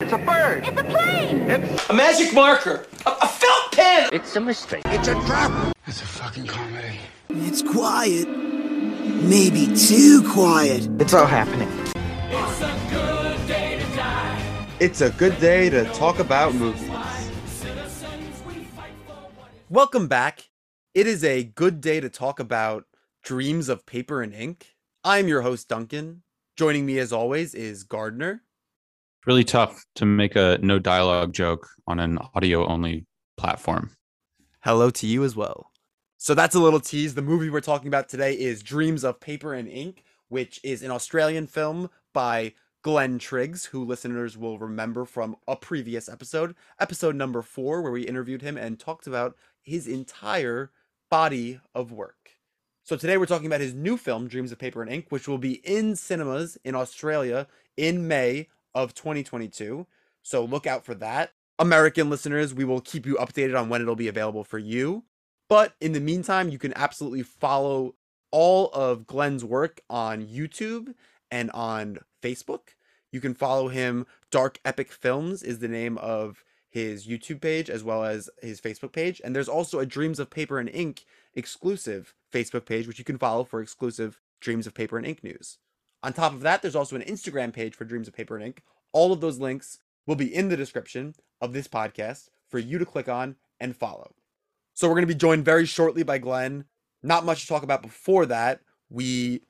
It's a bird. It's a plane. It's a magic marker. A felt pen. It's a mistake. It's a trap. It's a fucking comedy. It's quiet. Maybe too quiet. It's all happening. It's a good day to die. It's a good day to talk about movies. Welcome back. It is a good day to talk about Dreams of Paper and Ink. I'm your host, Duncan. Joining me, as always, is Gardner. Really tough to make a no dialogue joke on an audio only platform. Hello to you as well. So that's a little tease. The movie we're talking about today is Dreams of Paper and Ink, which is an Australian film by Glenn Triggs, who listeners will remember from a previous episode, episode number 4, where we interviewed him and talked about his entire body of work. So today we're talking about his new film, Dreams of Paper and Ink, which will be in cinemas in Australia in May of 2022. So look out for that. American listeners, we will keep you updated on when it'll be available for you. But in the meantime, you can absolutely follow all of Glenn's work on YouTube and on Facebook. You can follow him. Dark Epic Films is the name of his YouTube page as well as his Facebook page. And there's also a Dreams of Paper and Ink exclusive Facebook page, which you can follow for exclusive Dreams of Paper and Ink news. On top of that, there's also an Instagram page for Dreams of Paper and Ink. All of those links will be in the description of this podcast for you to click on and follow. So we're going to be joined very shortly by Glenn. Not much to talk about before that. We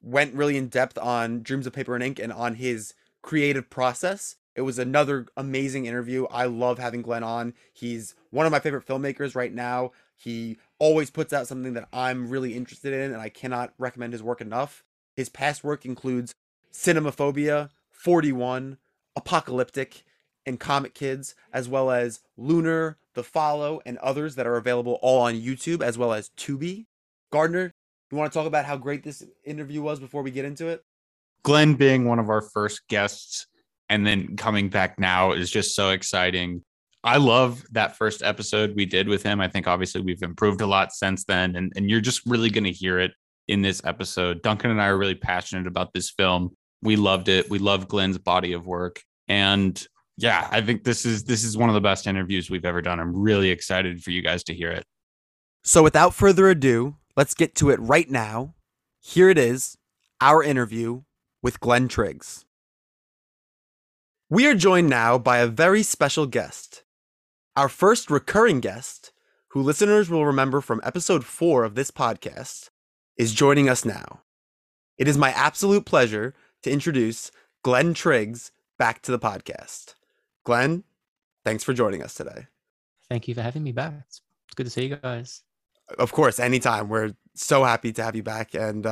went really in depth on Dreams of Paper and Ink and on his creative process. It was another amazing interview. I love having Glenn on. He's one of my favorite filmmakers right now. He always puts out something that I'm really interested in, and I cannot recommend his work enough. His past work includes Cinemaphobia, 41, Apocalyptic, and Comet Kids, as well as Lunar, The Follow, and others that are available all on YouTube as well as Tubi. Gardner, you want to talk about how great this interview was before we get into it? Glenn being one of our first guests and then coming back now is just so exciting. I love that first episode we did with him. I think obviously we've improved a lot since then, and you're just really going to hear it in this episode. Duncan and I are really passionate about this film. We loved it. We love Glenn's body of work. And yeah, I think this is one of the best interviews we've ever done. I'm really excited for you guys to hear it. So without further ado, let's get to it right now. Here it is, our interview with Glenn Triggs. We are joined now by a very special guest. Our first recurring guest, who listeners will remember from episode 4 of this podcast, is joining us now. It is my absolute pleasure to introduce Glenn Triggs back to the podcast. Glenn, thanks for joining us today. Thank you for having me back. It's good to see you guys. Of course, anytime. We're so happy to have you back. And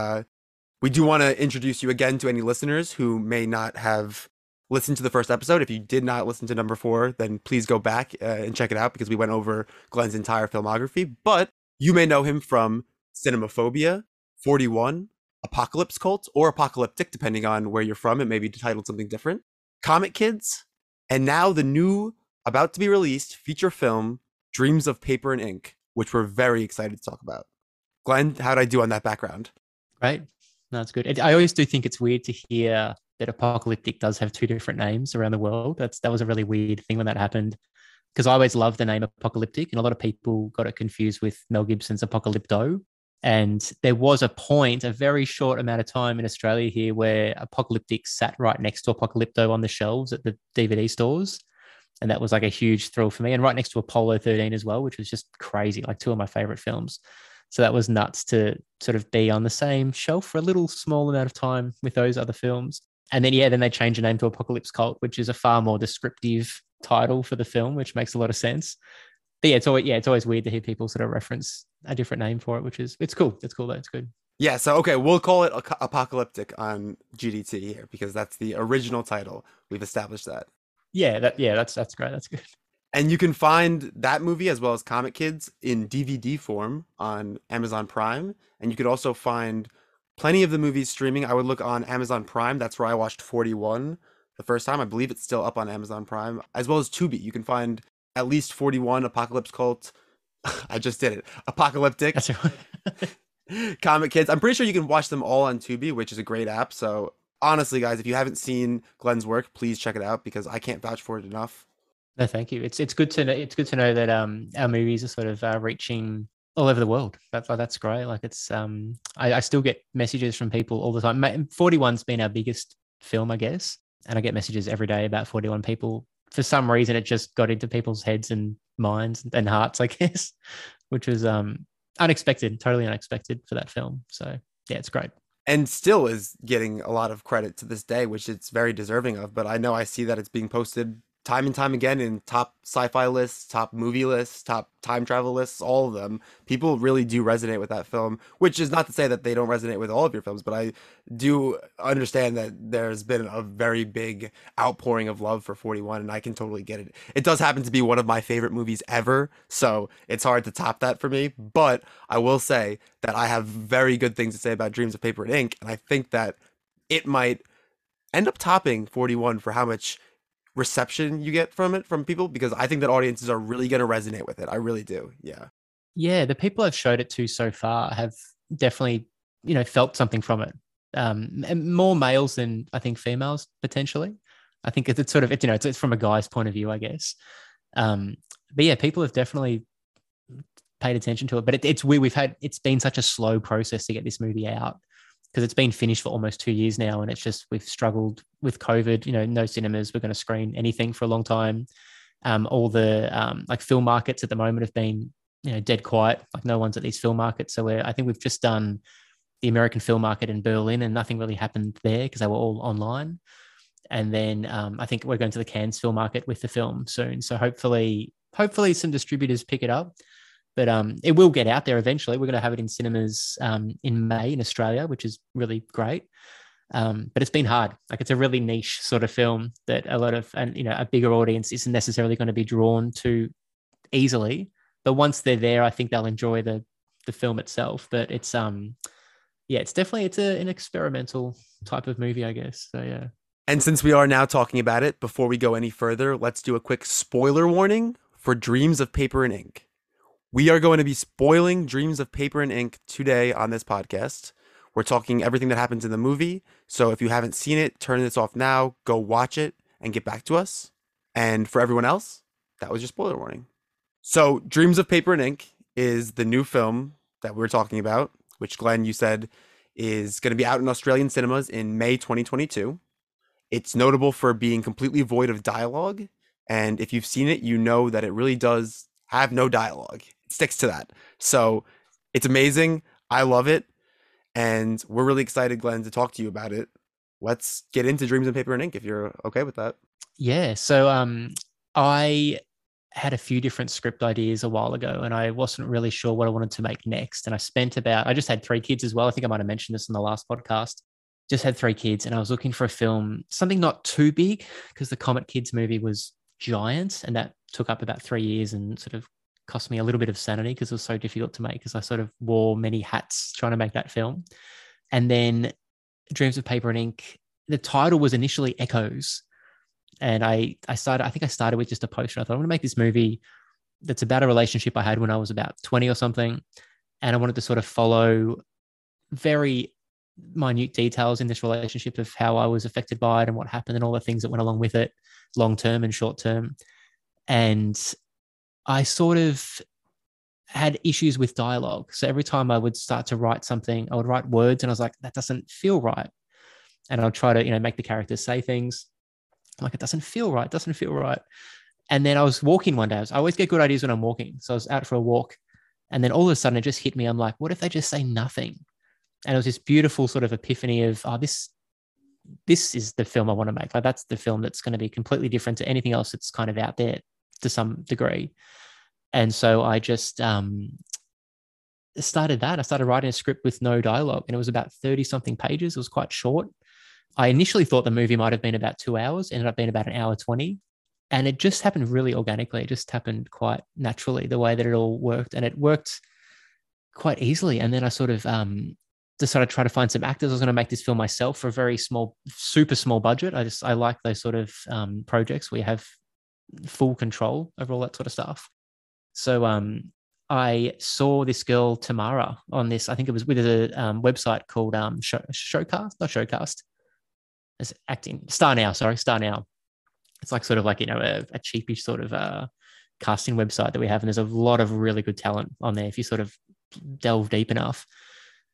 we do want to introduce you again to any listeners who may not have listened to the first episode. If you did not listen to number 4, then please go back and check it out, because we went over Glenn's entire filmography. But you may know him from Cinemaphobia, 41, Apocalypse Cult, or Apocalyptic, depending on where you're from. It may be titled something different. Comet Kids, and now the new, about-to-be-released feature film, Dreams of Paper and Ink, which we're very excited to talk about. Glenn, how'd I do on that background? Right. No, it's good. I always do think it's weird to hear that Apocalyptic does have 2 different names around the world. That was a really weird thing when that happened, because I always loved the name Apocalyptic, and a lot of people got it confused with Mel Gibson's Apocalypto. And there was a point, a very short amount of time in Australia here, where Apocalyptic sat right next to Apocalypto on the shelves at the DVD stores. And that was like a huge thrill for me. And right next to Apollo 13 as well, which was just crazy, like 2 of my favorite films. So that was nuts to sort of be on the same shelf for a little small amount of time with those other films. And then, yeah, then they changed the name to Apocalypse Cult, which is a far more descriptive title for the film, which makes a lot of sense. But it's always weird to hear people sort of reference a different name for it, which is, it's cool. It's cool though. It's good. Yeah. So, okay. We'll call it Apocalyptic on GDT here, because that's the original title. We've established that. Yeah. That's great. That's good. And you can find that movie as well as Comet Kids in DVD form on Amazon Prime. And you could also find plenty of the movies streaming. I would look on Amazon Prime. That's where I watched 41 the first time. I believe it's still up on Amazon Prime, as well as Tubi. You can find at least 41, Apocalypse Cult. I just did it. Apocalyptic. That's right. Comet Kids. I'm pretty sure you can watch them all on Tubi, which is a great app. So honestly, guys, if you haven't seen Glenn's work, please check it out because I can't vouch for it enough. No, thank you. It's good to know. It's good to know that our movies are sort of reaching all over the world. That's great. Like it's I still get messages from people all the time. 41's been our biggest film, I guess, and I get messages every day about 41 people. For some reason, it just got into people's heads and minds and hearts, I guess, which was unexpected, totally unexpected for that film. So yeah, it's great. And still is getting a lot of credit to this day, which it's very deserving of. But I know I see that it's being posted time and time again in top sci-fi lists, top movie lists, top time travel lists, all of them. People really do resonate with that film, which is not to say that they don't resonate with all of your films, but I do understand that there's been a very big outpouring of love for 41, and I can totally get it. It does happen to be one of my favorite movies ever, so it's hard to top that for me, but I will say that I have very good things to say about Dreams of Paper and Ink, and I think that it might end up topping 41 for how much reception you get from it from people, because I think that audiences are really going to resonate with it. I really do. Yeah, the people I've showed it to so far have definitely, you know, felt something from it, and more males than I think females potentially. I think it's sort of, you know, it's from a guy's point of view, I guess, but yeah, people have definitely paid attention to it. But it's weird, it's been such a slow process to get this movie out, because it's been finished for almost 2 years now, and it's just, we've struggled with COVID, you know, no cinemas were going to screen anything for a long time. All the like film markets at the moment have been, you know, dead quiet, like no one's at these film markets. So I think we've just done the American film market in Berlin, and nothing really happened there because they were all online. And then I think we're going to the Cannes film market with the film soon. So hopefully some distributors pick it up. But it will get out there eventually. We're going to have it in cinemas in May in Australia, which is really great. But it's been hard. Like, it's a really niche sort of film that a lot of, and you know, a bigger audience isn't necessarily going to be drawn to easily. But once they're there, I think they'll enjoy the film itself. But it's yeah, it's definitely an experimental type of movie, I guess. So yeah. And since we are now talking about it, before we go any further, let's do a quick spoiler warning for Dreams of Paper and Ink. We are going to be spoiling Dreams of Paper and Ink today on this podcast. We're talking everything that happens in the movie. So if you haven't seen it, turn this off now, go watch it, and get back to us. And for everyone else, that was your spoiler warning. So Dreams of Paper and Ink is the new film that we're talking about, which, Glenn, you said is going to be out in Australian cinemas in May 2022. It's notable for being completely void of dialogue. And if you've seen it, you know that it really does have no dialogue. Sticks to that. So it's amazing. I love it. And we're really excited, Glenn, to talk to you about it. Let's get into Dreams of Paper and Ink if you're okay with that. Yeah. So I had a few different script ideas a while ago, and I wasn't really sure what I wanted to make next. And I just had 3 kids as well. I think I might have mentioned this in the last podcast. Just had 3 kids, and I was looking for a film, something not too big, because the Comet Kids movie was giant, and that took up about 3 years and sort of cost me a little bit of sanity because it was so difficult to make, because I sort of wore many hats trying to make that film. And then Dreams of Paper and Ink, the title was initially Echoes. And I think I started with just a poster. I thought, I'm going to make this movie that's about a relationship I had when I was about 20 or something. And I wanted to sort of follow very minute details in this relationship of how I was affected by it and what happened and all the things that went along with it, long-term and short-term. And I sort of had issues with dialogue. So every time I would start to write something, I would write words and I was like, that doesn't feel right. And I'll try to, you know, make the characters say things. I'm like, it doesn't feel right. And then I was walking one day. I always get good ideas when I'm walking. So I was out for a walk, and then all of a sudden it just hit me. I'm like, what if they just say nothing? And it was this beautiful sort of epiphany of, oh, this is the film I want to make. Like, that's the film that's going to be completely different to anything else that's kind of out there to some degree. And so I just started that. I started writing a script with no dialogue, and it was about 30 something pages. It was quite short. I initially thought the movie might have been about 2 hours, ended up being about 1 hour 20, and it just happened really organically. It just happened quite naturally, the way that it all worked, and it worked quite easily. And then I sort of decided to try to find some actors. I was going to make this film myself for a very small, super small budget. I like those sort of projects where you have full control over all that sort of stuff. So I saw this girl Tamara on this, I think it was with a website called Showcast, as acting. Star Now. It's like sort of like, you know, a cheapish sort of casting website that we have. And there's a lot of really good talent on there if you sort of delve deep enough.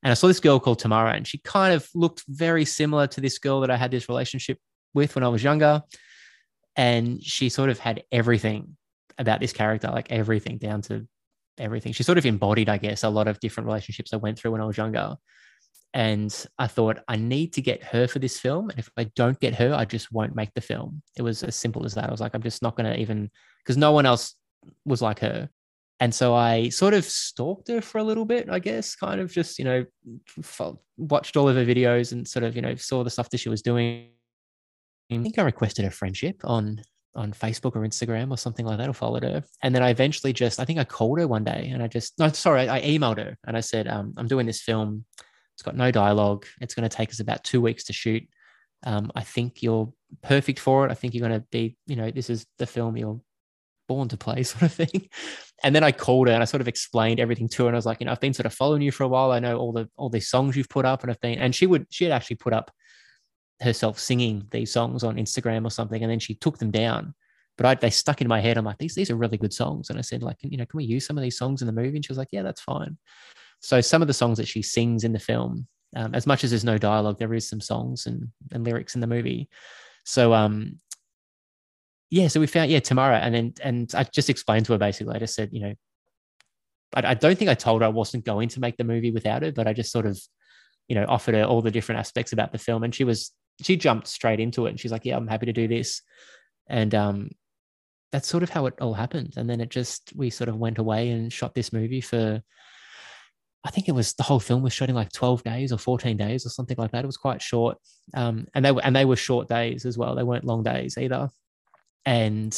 And I saw this girl called Tamara, and she kind of looked very similar to this girl that I had this relationship with when I was younger. And she sort of had everything about this character, like everything down to everything. She sort of embodied, I guess, a lot of different relationships I went through when I was younger. And I thought, I need to get her for this film. And if I don't get her, I just won't make the film. It was as simple as that. I was like, I'm just not going to even, because no one else was like her. And so I sort of stalked her for a little bit, I guess, kind of just, you know, watched all of her videos and sort of, you know, saw the stuff that she was doing. I think I requested her friendship on Facebook or Instagram or something like that, or followed her. And then I eventually just, I think I called her one day and I emailed her and I said, I'm doing this film. It's got no dialogue. It's going to take us about 2 weeks to shoot. I think you're perfect for it. I think you're going to be, you know, this is the film you're born to play, sort of thing. And then I called her and I sort of explained everything to her. And I was like, you know, I've been sort of following you for a while. I know all these songs you've put up, and she had actually put up herself singing these songs on Instagram or something. And then she took them down, but they stuck in my head. I'm like, these are really good songs. And I said, like, you know, can we use some of these songs in the movie? And she was like, yeah, that's fine. So some of the songs that she sings in the film, as much as there's no dialogue, there is some songs and lyrics in the movie. So, so we found, Tamara. And I just explained to her, basically, I just said, you know, I don't think I told her I wasn't going to make the movie without her, but I just sort of, you know, offered her all the different aspects about the film. And she jumped straight into it, and she's like, yeah, I'm happy to do this. And that's sort of how it all happened. And then we sort of went away and shot this movie for, I think it was, the whole film was shot in like 12 days or 14 days or something like that. It was quite short. And they were short days as well. They weren't long days either. And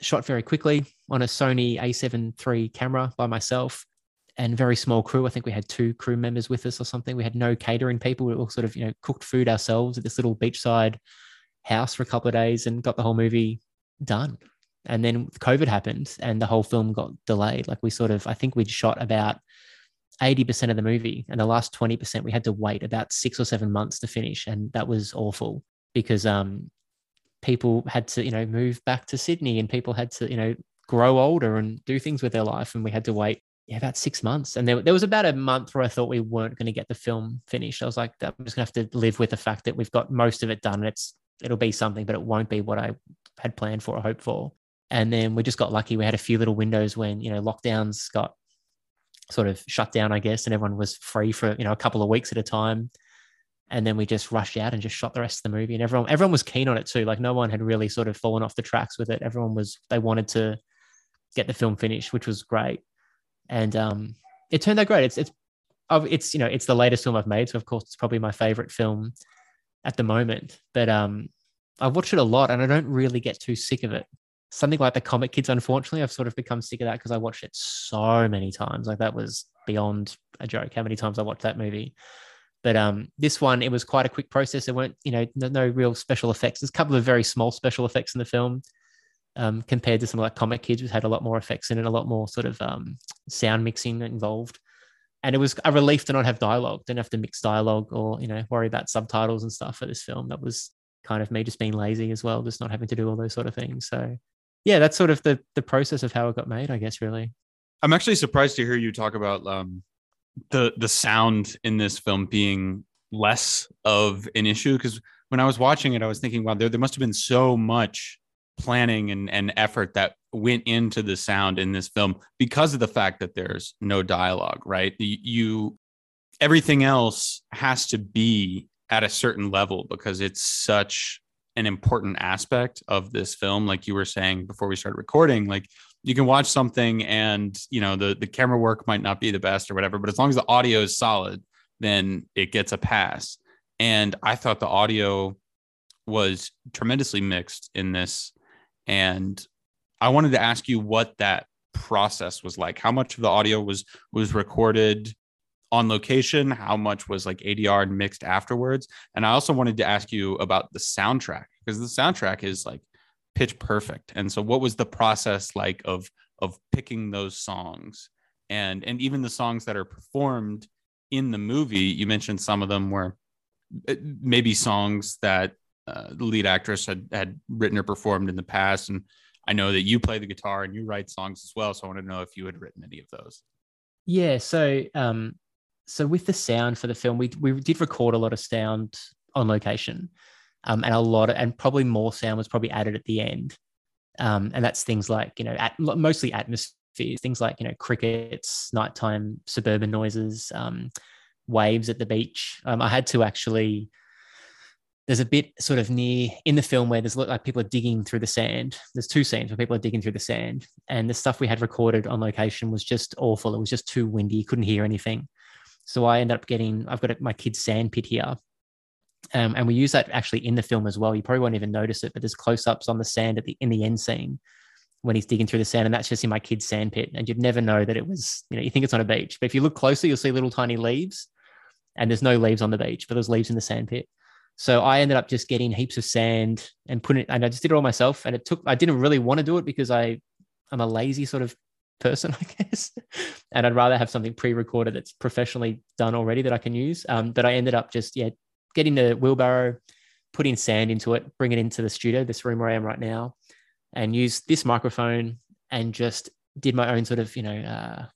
shot very quickly on a Sony a7 III camera by myself and very small crew. I think we had 2 crew members with us or something. We had no catering people. We all sort of, you know, cooked food ourselves at this little beachside house for a couple of days and got the whole movie done. And then COVID happened and the whole film got delayed. Like, we sort of, I think we'd shot about 80% of the movie, and the last 20% we had to wait about 6 or 7 months to finish. And that was awful because people had to, you know, move back to Sydney, and people had to, you know, grow older and do things with their life. And we had to wait about 6 months. And there was about a month where I thought we weren't going to get the film finished. I was like, I'm just going to have to live with the fact that we've got most of it done, and it'll be something, but it won't be what I had planned for or hoped for. And then we just got lucky. We had a few little windows when, you know, lockdowns got sort of shut down, I guess, and everyone was free for, you know, a couple of weeks at a time. And then we just rushed out and just shot the rest of the movie. And everyone was keen on it too. Like, no one had really sort of fallen off the tracks with it. Everyone was, they wanted to get the film finished, which was great. And it turned out great. It's, you know, it's the latest film I've made. So of course it's probably my favorite film at the moment, but I've watched it a lot and I don't really get too sick of it. Something like the Comet Kids, unfortunately, I've sort of become sick of that because I watched it so many times. Like, that was beyond a joke how many times I watched that movie. But this one, it was quite a quick process. There weren't, you know, no real special effects. There's a couple of very small special effects in the film compared to something like Comet Kids, which had a lot more effects in it, a lot more sort of sound mixing involved. And it was a relief to not have dialogue, didn't have to mix dialogue or, you know, worry about subtitles and stuff for this film. That was kind of me just being lazy as well, just not having to do all those sort of things. So yeah, that's sort of the process of how it got made, I guess, really. I'm actually surprised to hear you talk about the sound in this film being less of an issue, because when I was watching it, I was thinking, wow, there must have been so much planning and effort that went into the sound in this film because of the fact that there's no dialogue, right? Everything else has to be at a certain level because it's such an important aspect of this film. Like you were saying before we started recording, like, you can watch something and, you know, the camera work might not be the best or whatever, but as long as the audio is solid, then it gets a pass. And I thought the audio was tremendously mixed in this. And I wanted to ask you what that process was like. How much of the audio was recorded on location? How much was like ADR and mixed afterwards? And I also wanted to ask you about the soundtrack, because the soundtrack is like pitch perfect. And so what was the process like of picking those songs, and even the songs that are performed in the movie? You mentioned some of them were maybe songs that the lead actress had written or performed in the past. And I know that you play the guitar and you write songs as well. So I want to know if you had written any of those. Yeah. So with the sound for the film, we did record a lot of sound on location, and probably more sound was probably added at the end. And that's things like, mostly atmospheres, things like, crickets, nighttime suburban noises, waves at the beach. I had to actually, there's a bit sort of near in the film where there's like people are digging through the sand. There's two scenes where people are digging through the sand, and the stuff we had recorded on location was just awful. It was just too windy. You couldn't hear anything. So I've got my kid's sand pit here. And we use that actually in the film as well. You probably won't even notice it, but there's close-ups on the sand in the end scene when he's digging through the sand, and that's just in my kid's sand pit. And you'd never know that it was, you think it's on a beach, but if you look closer, you'll see little tiny leaves, and there's no leaves on the beach, but there's leaves in the sand pit. So I ended up just getting heaps of sand and and I just did it all myself. And I didn't really want to do it because I'm a lazy sort of person, I guess. And I'd rather have something pre-recorded that's professionally done already that I can use. But I ended up just, getting the wheelbarrow, putting sand into it, bring it into the studio, this room where I am right now, and use this microphone and just did my own sort of, ADR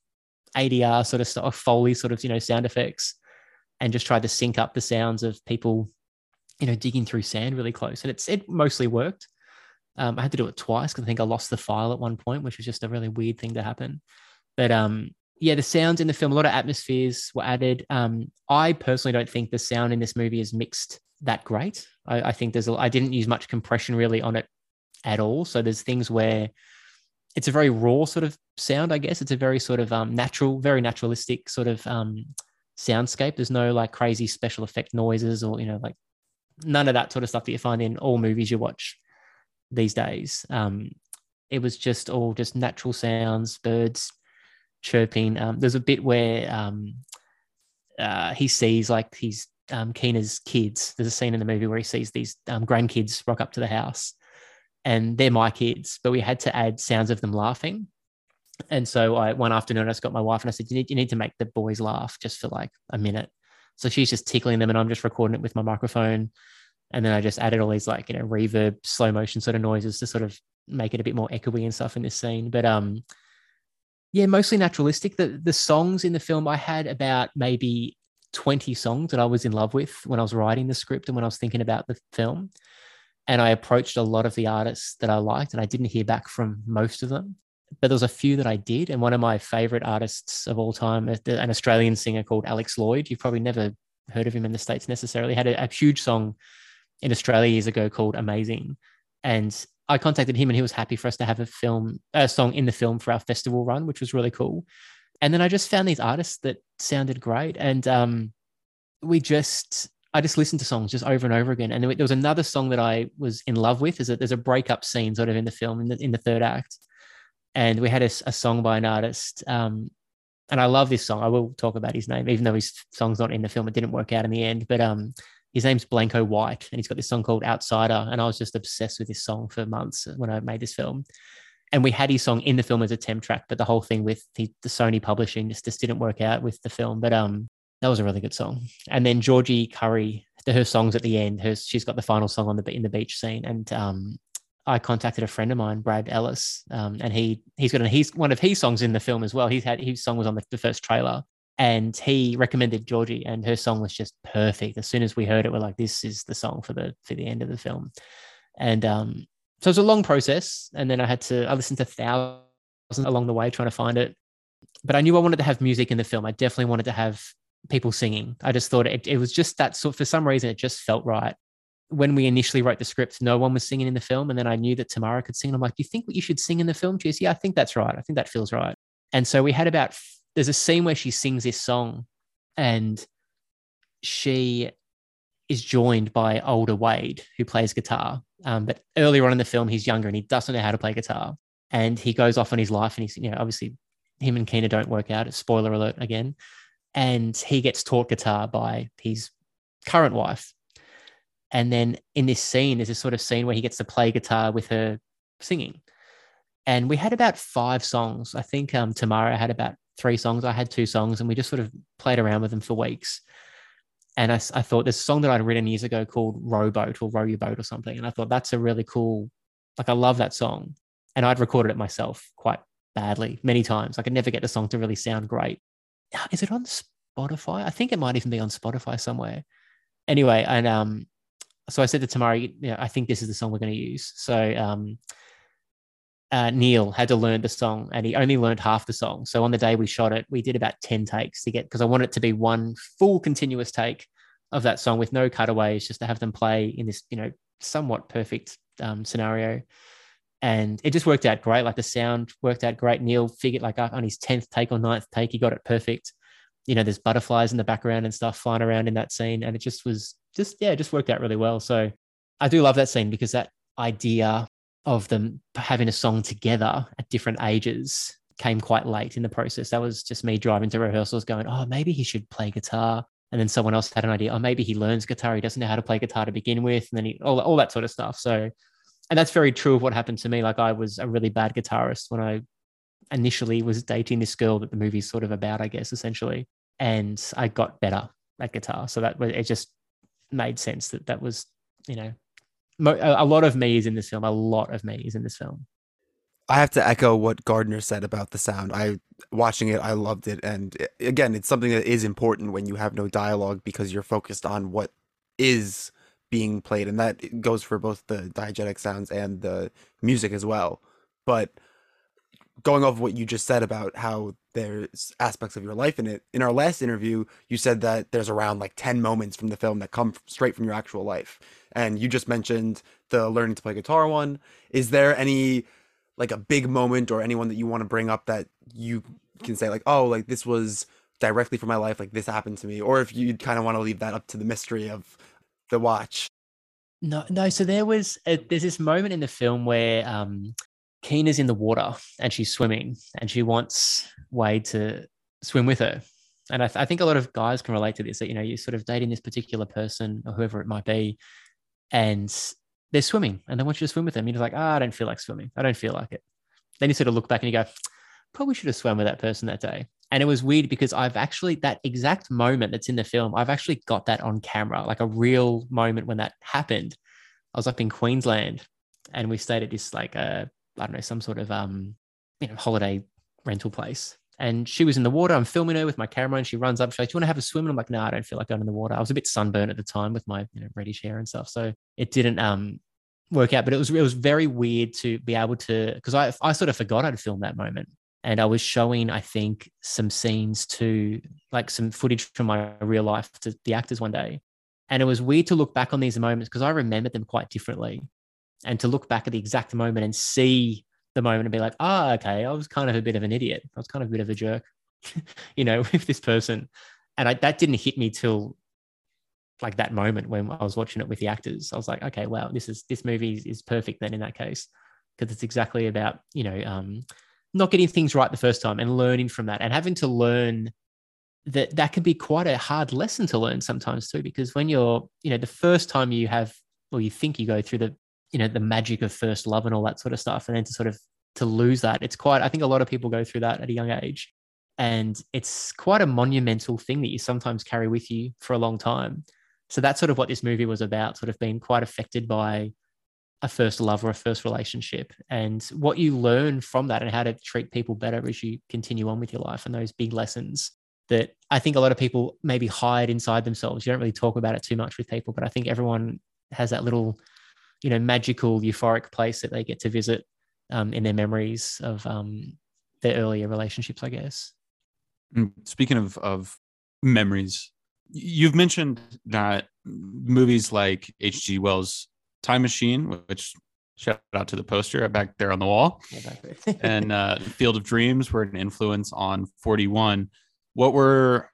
sort of stuff, Foley sort of, sound effects, and just tried to sync up the sounds of people, digging through sand really close. And it mostly worked. I had to do it twice because I think I lost the file at one point, which was just a really weird thing to happen. But the sounds in the film, a lot of atmospheres were added. I personally don't think the sound in this movie is mixed that great. I think I didn't use much compression really on it at all. So there's things where it's a very raw sort of sound, I guess. It's a very sort of natural, very naturalistic sort of soundscape. There's no like crazy special effect noises or, like none of that sort of stuff that you find in all movies you watch these days. It was just all just natural sounds, birds chirping. There's a bit where he sees like he's Keena's kids. There's a scene in the movie where he sees these grandkids rock up to the house, and they're my kids, but we had to add sounds of them laughing. And so one afternoon I just got my wife and I said, you need to make the boys laugh just for like a minute. So she's just tickling them and I'm just recording it with my microphone. And then I just added all these like, reverb, slow motion sort of noises to sort of make it a bit more echoey and stuff in this scene. But mostly naturalistic. The songs in the film, I had about maybe 20 songs that I was in love with when I was writing the script and when I was thinking about the film. And I approached a lot of the artists that I liked, and I didn't hear back from most of them. But there was a few that I did. And one of my favorite artists of all time, an Australian singer called Alex Lloyd. You've probably never heard of him in the States necessarily. Had a huge song in Australia years ago called Amazing. And I contacted him and he was happy for us to have a song in the film for our festival run, which was really cool. And then I just found these artists that sounded great. And I just listened to songs just over and over again. And there was another song that I was in love with. There's a breakup scene sort of in the film in the third act. And we had a song by an artist. And I love this song. I will talk about his name, even though his song's not in the film. It didn't work out in the end, but his name's Blanco White, and he's got this song called Outsider, and I was just obsessed with this song for months when I made this film. And we had his song in the film as a temp track, but the whole thing with the Sony publishing just didn't work out with the film. But that was a really good song. And then Georgie Curry, her song's at the end. She's got the final song on in the beach scene. And I contacted a friend of mine, Brad Ellis, and he's one of his songs in the film as well. His song was on the first trailer. And he recommended Georgie, and her song was just perfect. As soon as we heard it, we're like, this is the song for the end of the film. And so it was a long process. And then I listened to thousands along the way trying to find it. But I knew I wanted to have music in the film. I definitely wanted to have people singing. I just thought it was just that sort. For some reason, it just felt right. When we initially wrote the script, no one was singing in the film. And then I knew that Tamara could sing. And I'm like, do you think you should sing in the film? She goes, yeah, I think that's right. I think that feels right. And so we had about... There's a scene where she sings this song and she is joined by older Wade, who plays guitar. But earlier on in the film, he's younger and he doesn't know how to play guitar. And he goes off on his life and he's, obviously him and Keena don't work out. It's spoiler alert again. And he gets taught guitar by his current wife. And then in this scene, there's this sort of scene where he gets to play guitar with her singing. And we had about 5 songs. I think Tamara had about 3 songs. I had 2 songs, and we just sort of played around with them for weeks. And I thought there's a song that I'd written years ago called Rowboat or Row Your Boat or something. And I thought that's a really cool, like I love that song. And I'd recorded it myself quite badly many times. I could never get the song to really sound great. Is it on Spotify? I think it might even be on Spotify somewhere. Anyway, and so I said to Tamara, you know, I think this is the song we're going to use. So Neil had to learn the song, and he only learned half the song. So on the day we shot it, we did about 10 takes to get, because I want it to be one full continuous take of that song with no cutaways, just to have them play in this, you know, somewhat perfect scenario. And it just worked out great. Like the sound worked out great. Neil figured, like on his 10th take or 9th take, he got it perfect. You know, there's butterflies in the background and stuff flying around in that scene. And it just was just, yeah, it just worked out really well. So I do love that scene, because that idea of them having a song together at different ages came quite late in the process. That was just me driving to rehearsals going, oh, maybe he should play guitar. And then someone else had an idea. Oh, maybe he learns guitar. He doesn't know how to play guitar to begin with. And then he, all that sort of stuff. So, and that's very true of what happened to me. Like I was a really bad guitarist when I initially was dating this girl that the movie's sort of about, I guess, essentially. And I got better at guitar. So that it just made sense that that was, you know, a lot of me is in this film. A lot of me is in this film. I have to echo what Gardner said about the sound. Watching it, I loved it. And again, it's something that is important when you have no dialogue, because you're focused on what is being played, and that goes for both the diegetic sounds and the music as well. But going off what you just said about how there's aspects of your life in it, in our last interview you said that there's around like 10 moments from the film that come straight from your actual life, and you just mentioned the learning to play guitar one. Is there any like a big moment or anyone that you want to bring up that you can say like, oh, like this was directly from my life, like this happened to me? Or if you'd kind of want to leave that up to the mystery of the watch. No. So there's this moment in the film where Keena's in the water and she's swimming and she wants Wade to swim with her. And I think a lot of guys can relate to this, that, you know, you're sort of dating this particular person or whoever it might be, and they're swimming and they want you to swim with them. You're just like, I don't feel like swimming. I don't feel like it. Then you sort of look back and you go, probably should have swam with that person that day. And it was weird because I've actually, that exact moment that's in the film, I've actually got that on camera, like a real moment when that happened. I was up in Queensland and we stayed at this like, I don't know, some sort of, you know, holiday rental place. And she was in the water. I'm filming her with my camera and she runs up. She's like, do you want to have a swim? And I'm like, no, I don't feel like going in the water. I was a bit sunburned at the time with my, you know, reddish hair and stuff. So it didn't work out, but it was very weird to be able to, because I sort of forgot I'd filmed that moment. And I was showing, I think, some scenes to, like some footage from my real life to the actors one day. And it was weird to look back on these moments because I remembered them quite differently. And to look back at the exact moment and see the moment and be like, ah, oh, okay, I was kind of a bit of an idiot. I was kind of a bit of a jerk, you know, with this person. And that didn't hit me till like that moment when I was watching it with the actors. I was like, okay, wow, this movie is perfect then in that case, because it's exactly about, you know, not getting things right the first time and learning from that, and having to learn that can be quite a hard lesson to learn sometimes too, because when you're, you know, the first time you have, or you think you go through the, you know, the magic of first love and all that sort of stuff. And then to sort of, to lose that, it's quite, I think a lot of people go through that at a young age, and it's quite a monumental thing that you sometimes carry with you for a long time. So that's sort of what this movie was about, sort of being quite affected by a first love or a first relationship, and what you learn from that and how to treat people better as you continue on with your life, and those big lessons that I think a lot of people maybe hide inside themselves. You don't really talk about it too much with people, but I think everyone has that little, you know, magical euphoric place that they get to visit in their memories of their earlier relationships, I guess. Speaking of memories, you've mentioned that movies like H.G. Wells' Time Machine, which shout out to the poster back there on the wall, and Field of Dreams were an influence on 41. What were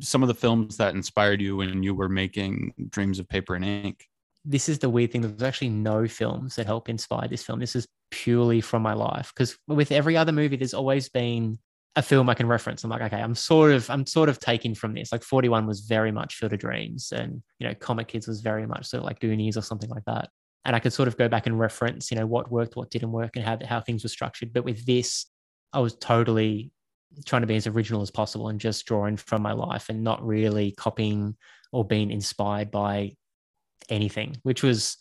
some of the films that inspired you when you were making Dreams of Paper and Ink? This is the weird thing. There's actually no films that help inspire this film. This is purely from my life, because with every other movie, there's always been a film I can reference. I'm like, okay, I'm sort of taking from this. Like 41 was very much Field of Dreams, and, you know, Comet Kids was very much sort of like Goonies or something like that. And I could sort of go back and reference, you know, what worked, what didn't work, and how things were structured. But with this, I was totally trying to be as original as possible and just drawing from my life and not really copying or been inspired by anything, which was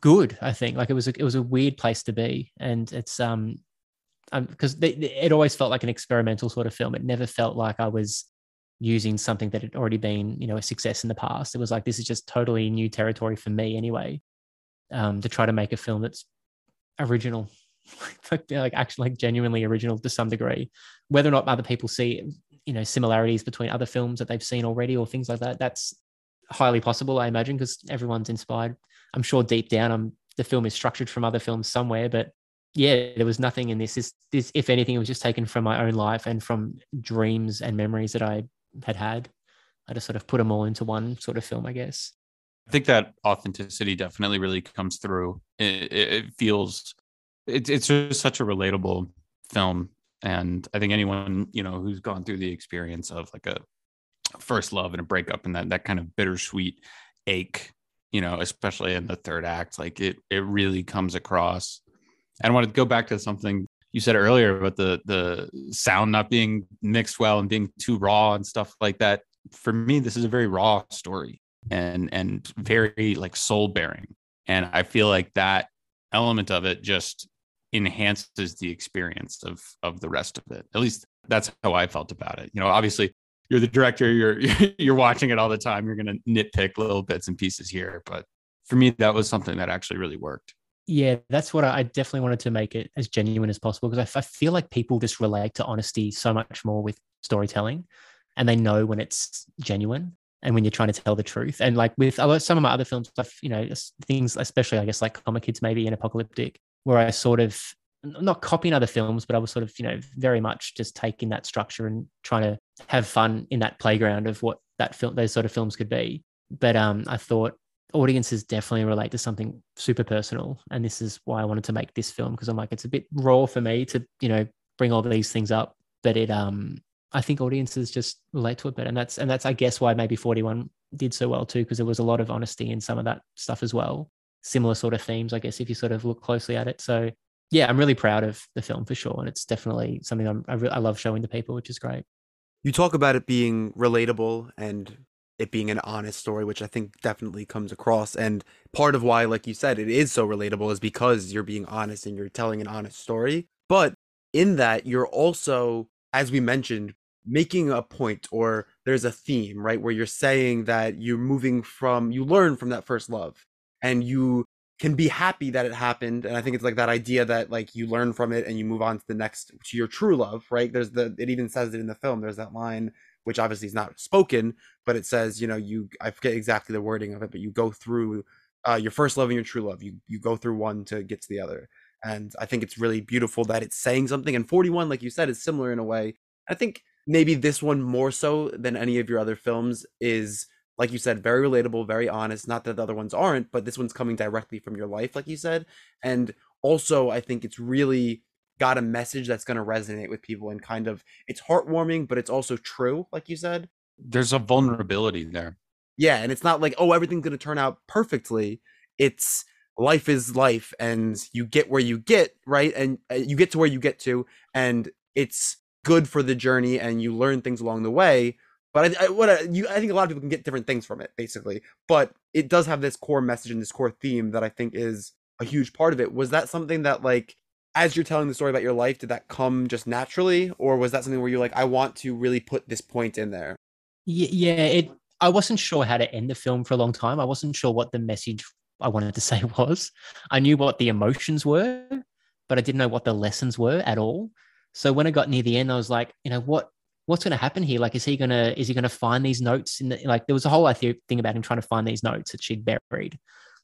good. I think like it was a weird place to be, and it's because it always felt like an experimental sort of film. It never felt like I was using something that had already been, you know, a success in the past. It was like, this is just totally new territory for me anyway, to try to make a film that's original, like actually like genuinely original to some degree, whether or not other people see, you know, similarities between other films that they've seen already or things like that. That's highly possible, I imagine, because everyone's inspired. I'm sure deep down, the film is structured from other films somewhere, but yeah, there was nothing in this. This, if anything, it was just taken from my own life and from dreams and memories that I had. I just sort of put them all into one sort of film, I guess. I think that authenticity definitely really comes through. It feels, it's just such a relatable film. And I think anyone, you know, who's gone through the experience of like a first love and a breakup and that kind of bittersweet ache, you know, especially in the third act, like it really comes across. And I want to go back to something you said earlier about the sound not being mixed well and being too raw and stuff like that. For me, this is a very raw story and very like soul bearing. And I feel like that element of it just enhances the experience of the rest of it. At least that's how I felt about it. You know, obviously you're the director, you're watching it all the time. You're going to nitpick little bits and pieces here. But for me, that was something that actually really worked. Yeah, that's what I definitely wanted to make it as genuine as possible, because I feel like people just relate to honesty so much more with storytelling, and they know when it's genuine and when you're trying to tell the truth. And like with some of my other films, you know, things, especially I guess like Comet Kids maybe and Apocalyptic, where I sort of not copying other films, but I was sort of, you know, very much just taking that structure and trying to have fun in that playground of what that film, those sort of films could be. But I thought, audiences definitely relate to something super personal, and this is why I wanted to make this film, because I'm like, it's a bit raw for me to, you know, bring all these things up, but it I think audiences just relate to it better, and that's I guess why maybe 41 did so well too, because there was a lot of honesty in some of that stuff as well, similar sort of themes, I guess, if you sort of look closely at it. So yeah, I'm really proud of the film for sure, and it's definitely something I love showing to people, which is great. You talk about it being relatable and it being an honest story, which I think definitely comes across. And part of why, like you said, it is so relatable is because you're being honest and you're telling an honest story. But in that, you're also, as we mentioned, making a point, or there's a theme, right? Where you're saying that you're moving from, you learn from that first love and you can be happy that it happened. And I think it's like that idea that like you learn from it and you move on to the next, to your true love, right? It even says it in the film, there's that line, which obviously is not spoken, but it says, you know, I forget exactly the wording of it, but you go through your first love and your true love. You go through one to get to the other. And I think it's really beautiful that it's saying something. And 41, like you said, is similar in a way. I think maybe this one more so than any of your other films is, like you said, very relatable, very honest. Not that the other ones aren't, but this one's coming directly from your life, like you said. And also, I think it's really got a message that's going to resonate with people, and kind of, it's heartwarming, but it's also true, like you said. There's a vulnerability there. Yeah, and it's not like, oh, everything's going to turn out perfectly. It's life is life, and you get where you get, right? And you get to where you get to, and it's good for the journey, and you learn things along the way. But I think a lot of people can get different things from it, basically. But it does have this core message and this core theme that I think is a huge part of it. Was that something that, like, as you're telling the story about your life, did that come just naturally? Or was that something where you're like, I want to really put this point in there? Yeah, I wasn't sure how to end the film for a long time. I wasn't sure what the message I wanted to say was. I knew what the emotions were, but I didn't know what the lessons were at all. So when I got near the end, I was like, you know, what's going to happen here? Like, is he going to find these notes? Like, there was a whole thing about him trying to find these notes that she'd buried,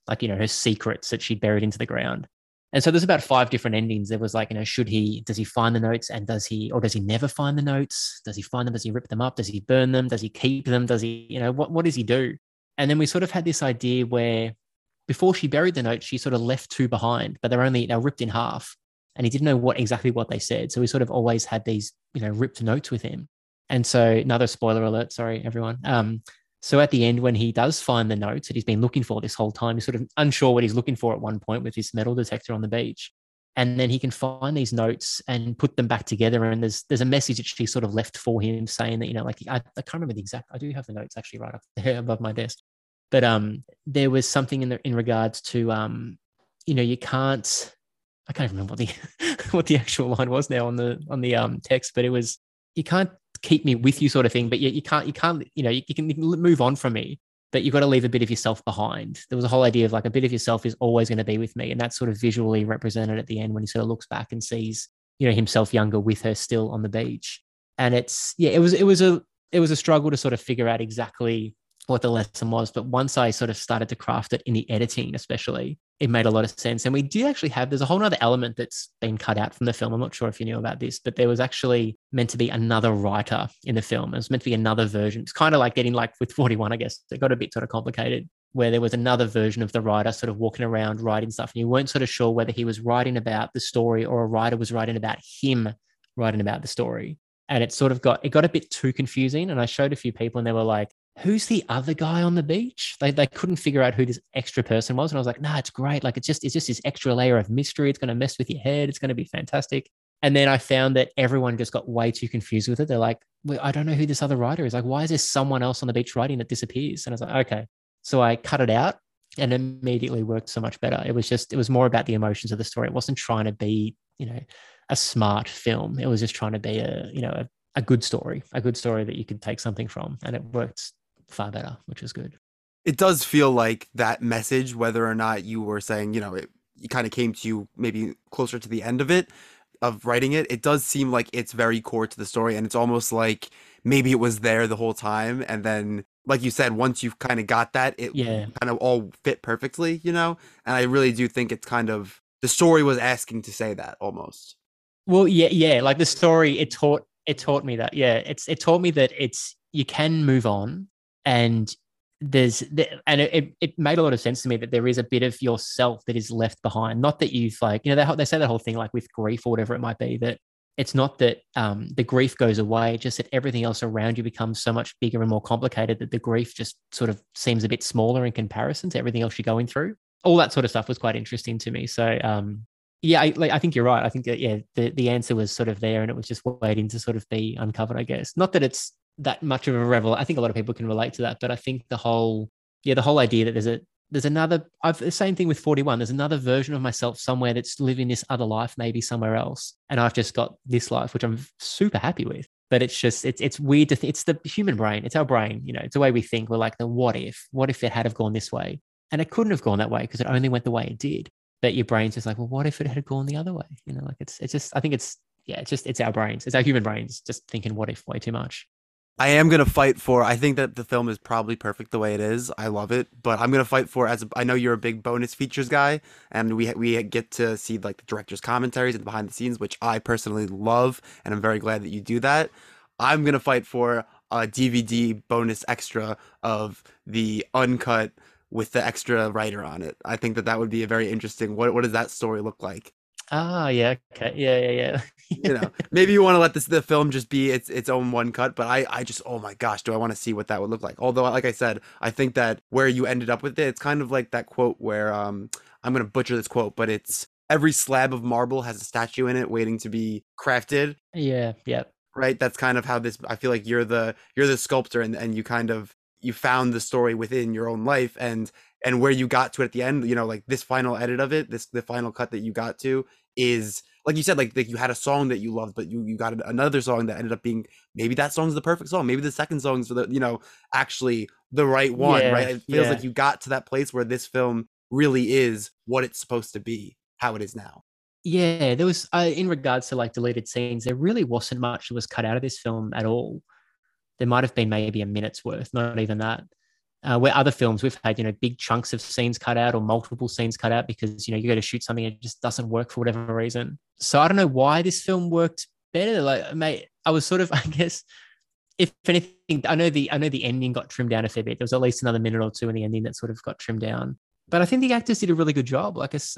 like, you know, her secrets that she'd buried into the ground. And so there's about 5 different endings. There was like, you know, does he find the notes, and does he never find the notes? Does he find them? Does he rip them up? Does he burn them? Does he keep them? Does he, you know, what does he do? And then we sort of had this idea where before she buried the notes, she sort of left 2 behind, but they were ripped in half, and he didn't know exactly what they said. So he sort of always had these, you know, ripped notes with him. And so another spoiler alert, sorry, everyone. So at the end, when he does find the notes that he's been looking for this whole time, he's sort of unsure what he's looking for at one point with his metal detector on the beach. And then he can find these notes and put them back together. And there's a message that she sort of left for him saying that, you know, like, I can't remember the exact, I do have the notes actually right up there above my desk. But there was something in regards to, you know, you can't, I can't remember what the actual line was now on the text, but it was, you can't keep me with you sort of thing, but you can't, you know, you can move on from me, but you've got to leave a bit of yourself behind. There was a whole idea of like a bit of yourself is always going to be with me. And that's sort of visually represented at the end when he sort of looks back and sees, you know, himself younger with her still on the beach. And it's, yeah, it was a struggle to sort of figure out exactly what the lesson was. But once I sort of started to craft it in the editing, especially, it made a lot of sense. And we do actually have, there's a whole nother element that's been cut out from the film. I'm not sure if you knew about this, but there was actually meant to be another writer in the film. It was meant to be another version. It's kind of like getting like with 41, I guess. It got a bit sort of complicated where there was another version of the writer sort of walking around writing stuff. And you weren't sort of sure whether he was writing about the story or a writer was writing about him writing about the story. And it sort of got a bit too confusing. And I showed a few people and they were like, who's the other guy on the beach? They couldn't figure out who this extra person was. And I was like, nah, it's great. Like, it's just this extra layer of mystery. It's going to mess with your head. It's going to be fantastic. And then I found that everyone just got way too confused with it. They're like, well, I don't know who this other writer is. Like, why is there someone else on the beach writing that disappears? And I was like, okay. So I cut it out and immediately worked so much better. It was more about the emotions of the story. It wasn't trying to be, you know, a smart film. It was just trying to be a, you know, a good story, that you could take something from. And it worked far better, which is good. It does feel like that message, whether or not you were saying, you know, it kind of came to you maybe closer to the end of it, of writing it. It does seem like it's very core to the story, and it's almost like maybe it was there the whole time, and then, like you said, once you've kind of got that, it kind of all fit perfectly, you know? And I really do think it's kind of, the story was asking to say that almost. Well, yeah. Like the story, it taught me that. Yeah, it taught me that it's, you can move on. And it made a lot of sense to me that there is a bit of yourself that is left behind. Not that you've like, you know, they say that whole thing like with grief or whatever it might be, that it's not that the grief goes away, just that everything else around you becomes so much bigger and more complicated that the grief just sort of seems a bit smaller in comparison to everything else you're going through. All that sort of stuff was quite interesting to me. So yeah, I think you're right. I think that, yeah, the answer was sort of there and it was just waiting to sort of be uncovered, I guess. Not that it's that much of a revel. I think a lot of people can relate to that, but I think the whole idea that there's another, the same thing with 41, there's another version of myself somewhere that's living this other life, maybe somewhere else. And I've just got this life, which I'm super happy with, but it's just, it's weird to think, it's the human brain. It's our brain, you know, it's the way we think. We're like the, what if it had have gone this way? And it couldn't have gone that way because it only went the way it did. But your brain's just like, well, what if it had gone the other way? You know, like it's just, I think it's, yeah, it's just, it's our brains. It's our human brains just thinking what if way too much. I am going to fight for, I think that the film is probably perfect the way it is. I love it, but I'm going to fight for, I know you're a big bonus features guy, and we get to see like the director's commentaries and behind the scenes, which I personally love, and I'm very glad that you do that. I'm going to fight for a DVD bonus extra of the uncut with the extra writer on it. I think that would be a very interesting, what does that story look like? Ah, yeah, okay, yeah. You know, maybe you want to let the film just be its own one cut, but I just, oh my gosh, do I want to see what that would look like? Although, like I said, I think that where you ended up with it, it's kind of like that quote where, I'm going to butcher this quote, but it's, every slab of marble has a statue in it waiting to be crafted. Yeah. Right? That's kind of how this, I feel like you're the sculptor and you kind of, you found the story within your own life and where you got to it at the end, you know, like this final edit of it, the final cut that you got to is, like you said, like you had a song that you loved, but you got another song that ended up being, maybe that song's the perfect song. Maybe the second song's the, you know, actually the right one, right? It feels like you got to that place where this film really is what it's supposed to be, how it is now. Yeah, there was, in regards to like deleted scenes, there really wasn't much that was cut out of this film at all. There might've been maybe a minute's worth, not even that. Where other films we've had, you know, big chunks of scenes cut out or multiple scenes cut out because, you know, you go to shoot something and it just doesn't work for whatever reason. So I don't know why this film worked better. Like, mate, I was sort of, I guess, if anything, I know the ending got trimmed down a fair bit. There was at least another minute or two in the ending that sort of got trimmed down. But I think the actors did a really good job. Like, that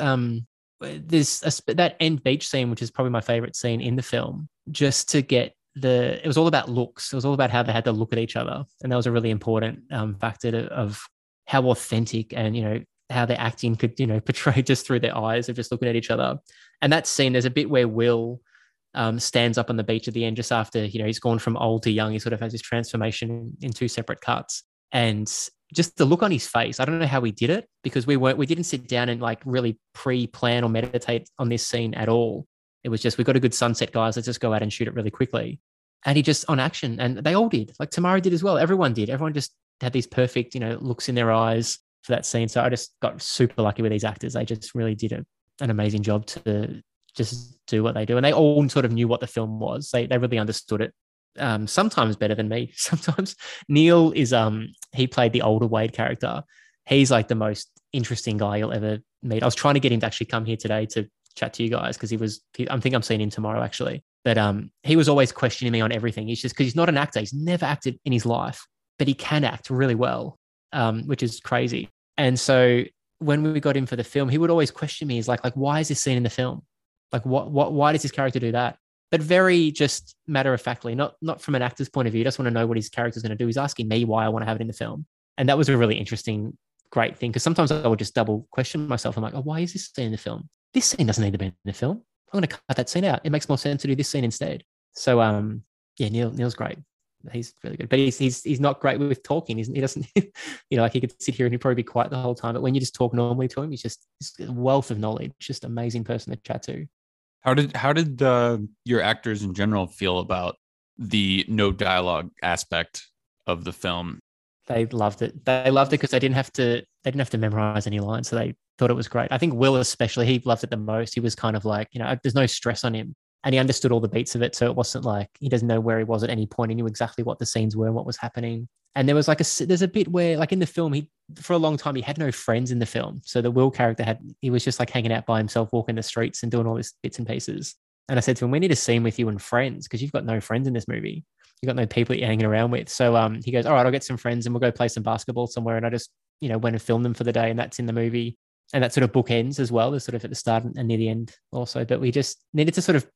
end beach scene, which is probably my favorite scene in the film, just to get it was all about looks. It was all about how they had to look at each other. And that was a really important factor of how authentic and, you know, how their acting could, you know, portray just through their eyes of just looking at each other. And that scene, there's a bit where Will stands up on the beach at the end just after, you know, he's gone from old to young. He sort of has this transformation in two separate cuts. And just the look on his face, I don't know how we did it, because we didn't sit down and like really pre-plan or meditate on this scene at all. It was just, we got a good sunset, guys. Let's just go out and shoot it really quickly. And he just on action, and they all did. Like Tamara did as well. Everyone did. Everyone just had these perfect, you know, looks in their eyes for that scene. So I just got super lucky with these actors. They just really did an amazing job to just do what they do. And they all sort of knew what the film was. They really understood it. Sometimes better than me. Sometimes Neil is, he played the older Wade character. He's like the most interesting guy you'll ever meet. I was trying to get him to actually come here today to chat to you guys, because I think I'm seeing him tomorrow actually. But he was always questioning me on everything. He's just, because he's not an actor. He's never acted in his life, but he can act really well, which is crazy. And so when we got him for the film, he would always question me. He's like, why is this scene in the film? Like, why does this character do that? But very just matter-of-factly, not from an actor's point of view. He just want to know what his character's going to do. He's asking me why I want to have it in the film. And that was a really interesting, great thing, because sometimes I would just double question myself. I'm like, oh, why is this scene in the film? This scene doesn't need to be in the film. I'm going to cut that scene out. It makes more sense to do this scene instead. So, yeah, Neil's great. He's really good, but he's not great with talking. He doesn't, you know, like he could sit here and he'd probably be quiet the whole time. But when you just talk normally to him, he's a wealth of knowledge. Just amazing person to chat to. How did your actors in general feel about the no dialogue aspect of the film? They loved it. They loved it because they didn't have to memorize any lines. So they thought it was great. I think Will especially, he loved it the most. He was kind of like, you know, there's no stress on him. And he understood all the beats of it. So it wasn't like he doesn't know where he was at any point. He knew exactly what the scenes were and what was happening. And there was like there's a bit where like in the film, for a long time, he had no friends in the film. So the Will character he was just like hanging out by himself, walking the streets and doing all these bits and pieces. And I said to him, we need a scene with you and friends, because you've got no friends in this movie. You've got no people that you're hanging around with. So he goes, all right, I'll get some friends and we'll go play some basketball somewhere. And I just, you know, went and filmed them for the day, and that's in the movie. And that sort of book ends as well, as sort of at the start and near the end also. But we just needed to sort of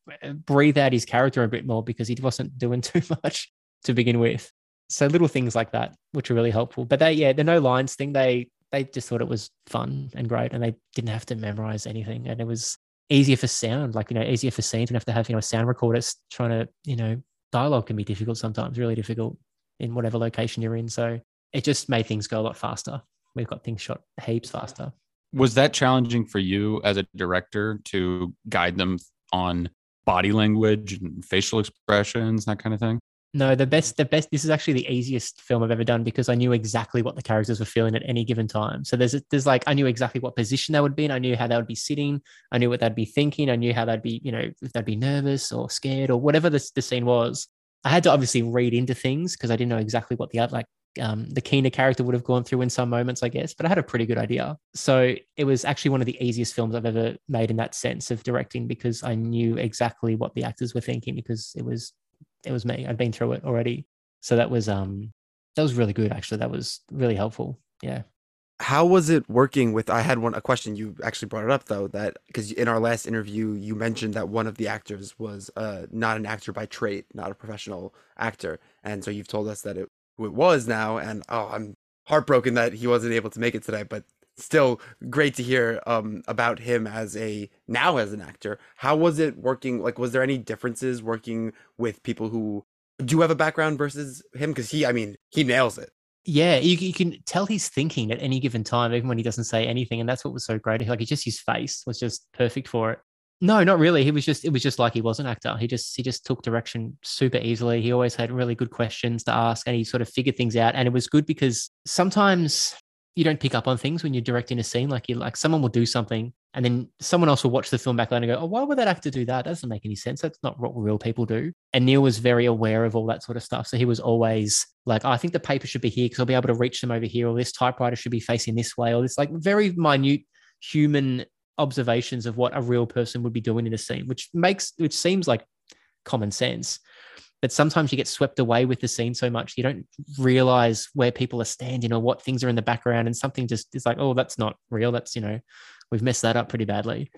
breathe out his character a bit more, because he wasn't doing too much to begin with. So little things like that, which are really helpful. But the no lines thing, they just thought it was fun and great, and they didn't have to memorize anything. And it was easier for sound, like, you know, easier for scenes. You don't have to have, you know, a sound recorder. It's trying to, you know, dialogue can be difficult sometimes, really difficult in whatever location you're in. So it just made things go a lot faster. We've got things shot heaps faster. Was that challenging for you as a director to guide them on body language and facial expressions, that kind of thing? No, the best, this is actually the easiest film I've ever done, because I knew exactly what the characters were feeling at any given time. So there's like, I knew exactly what position they would be in. I knew how they would be sitting. I knew what they'd be thinking. I knew how they'd be, you know, if they'd be nervous or scared or whatever the scene was. I had to obviously read into things, because I didn't know exactly what the Keena character would have gone through in some moments, I guess, but I had a pretty good idea. So it was actually one of the easiest films I've ever made in that sense of directing, because I knew exactly what the actors were thinking, because it was me. I'd been through it already. So that was really good, actually. That was really helpful. Yeah. How was it working with, I had a question, you actually brought it up though, that because in our last interview, you mentioned that one of the actors was not an actor by trade, not a professional actor. And so you've told us that it was now, and I'm heartbroken that he wasn't able to make it today, but still great to hear about him as an actor. How was it working? Like, was there any differences working with people who do have a background versus him? Because he nails it. Yeah, you can tell he's thinking at any given time, even when he doesn't say anything, and that's what was so great. Like, his face was just perfect for it. No, not really. It was just like he was an actor. He just took direction super easily. He always had really good questions to ask, and he sort of figured things out. And it was good, because sometimes you don't pick up on things when you're directing a scene. Like someone will do something, and then someone else will watch the film back later and go, "Oh, why would that actor do that? That doesn't make any sense. That's not what real people do." And Neil was very aware of all that sort of stuff. So he was always like, "I think the paper should be here because I'll be able to reach them over here," or "This typewriter should be facing this way," or this like very minute human observations of what a real person would be doing in a scene, which seems like common sense, but sometimes you get swept away with the scene so much you don't realize where people are standing or what things are in the background, and something just is like, oh, that's not real, that's, you know, we've messed that up pretty badly.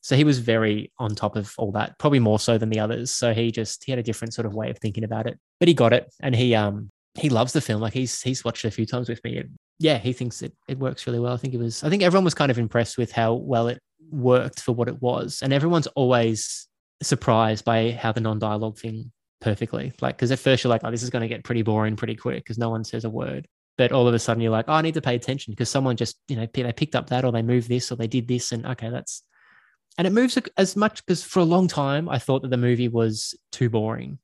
So he was very on top of all that, probably more so than the others. So he had a different sort of way of thinking about it, but he got it, and he loves the film. Like he's watched it a few times with me. yeah, he thinks it works really well. I think everyone was kind of impressed with how well it worked for what it was. And everyone's always surprised by how the non-dialogue thing perfectly, like, because at first you're like, oh, this is going to get pretty boring pretty quick because no one says a word. But all of a sudden you're like, oh, I need to pay attention because someone just, you know, they picked up that, or they moved this, or they did this. And okay, that's, and it moves as much, because for a long time I thought that the movie was too boring.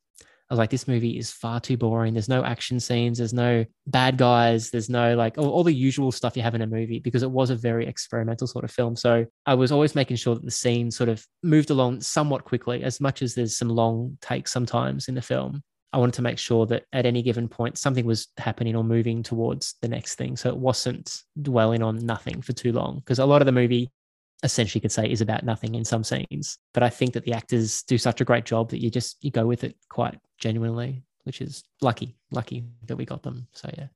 I was like, this movie is far too boring. There's no action scenes. There's no bad guys. There's no, like, all the usual stuff you have in a movie, because it was a very experimental sort of film. So I was always making sure that the scene sort of moved along somewhat quickly, as much as there's some long takes sometimes in the film. I wanted to make sure that at any given point, something was happening or moving towards the next thing. So it wasn't dwelling on nothing for too long, because a lot of the movie essentially could say is about nothing in some scenes. But I think that the actors do such a great job that you go with it quite genuinely, which is lucky that we got them. So, yeah.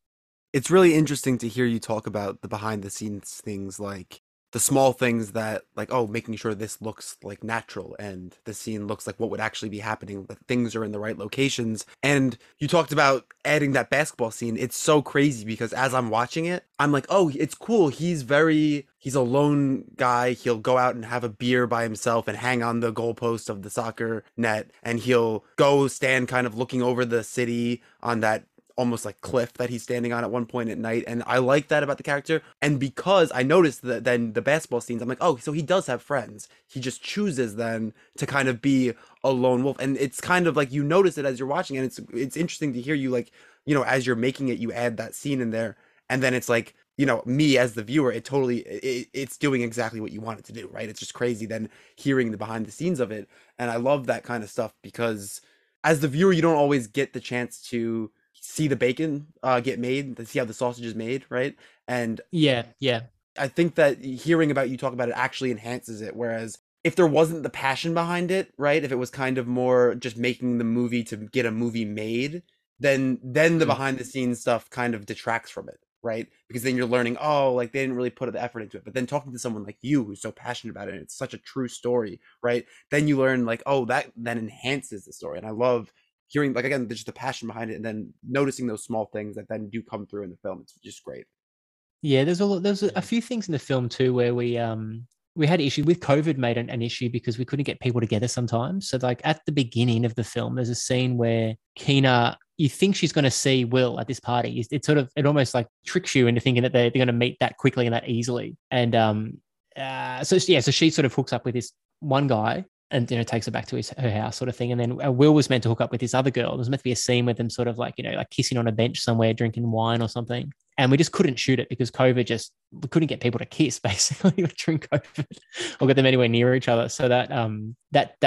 It's really interesting to hear you talk about the behind the scenes things, like the small things that, like, oh, making sure this looks like natural and the scene looks like what would actually be happening, that things are in the right locations. And you talked about adding that basketball scene. It's so crazy, because as I'm watching it, I'm like, oh, it's cool. He's a lone guy. He'll go out and have a beer by himself and hang on the goalpost of the soccer net. And he'll go stand kind of looking over the city on that almost like cliff that he's standing on at one point at night. And I like that about the character. And because I noticed that then the basketball scenes, I'm like, oh, so he does have friends. He just chooses then to kind of be a lone wolf. And it's kind of like, you notice it as you're watching. And it's interesting to hear you, like, you know, as you're making it, you add that scene in there. And then it's like, you know, me as the viewer, it's doing exactly what you want it to do, right? It's just crazy then hearing the behind the scenes of it. And I love that kind of stuff, because as the viewer, you don't always get the chance to see the bacon get made, to see how the sausage is made, right? And yeah, I think that hearing about you talk about it actually enhances it. Whereas if there wasn't the passion behind it, right, if it was kind of more just making the movie to get a movie made, then the behind the scenes stuff kind of detracts from it, right? Because then you're learning, oh, like, they didn't really put the effort into it. But then talking to someone like you who's so passionate about it, and it's such a true story, right? Then you learn, like, oh, that enhances the story. And I love hearing, like, again, just the passion behind it, and then noticing those small things that then do come through in the film. It's just great. Yeah, there's a few things in the film too where we had issue with COVID, made an issue because we couldn't get people together sometimes. So, like, at the beginning of the film, there's a scene where Keena, you think she's going to see Will at this party. It almost like tricks you into thinking that they're going to meet that quickly and that easily. And so she sort of hooks up with this one guy, and, you know, takes her back to her house sort of thing. And then Will was meant to hook up with this other girl. There was meant to be a scene with them sort of, like, you know, like kissing on a bench somewhere, drinking wine or something. And we just couldn't shoot it because COVID, we couldn't get people to kiss basically during COVID or get them anywhere near each other. So that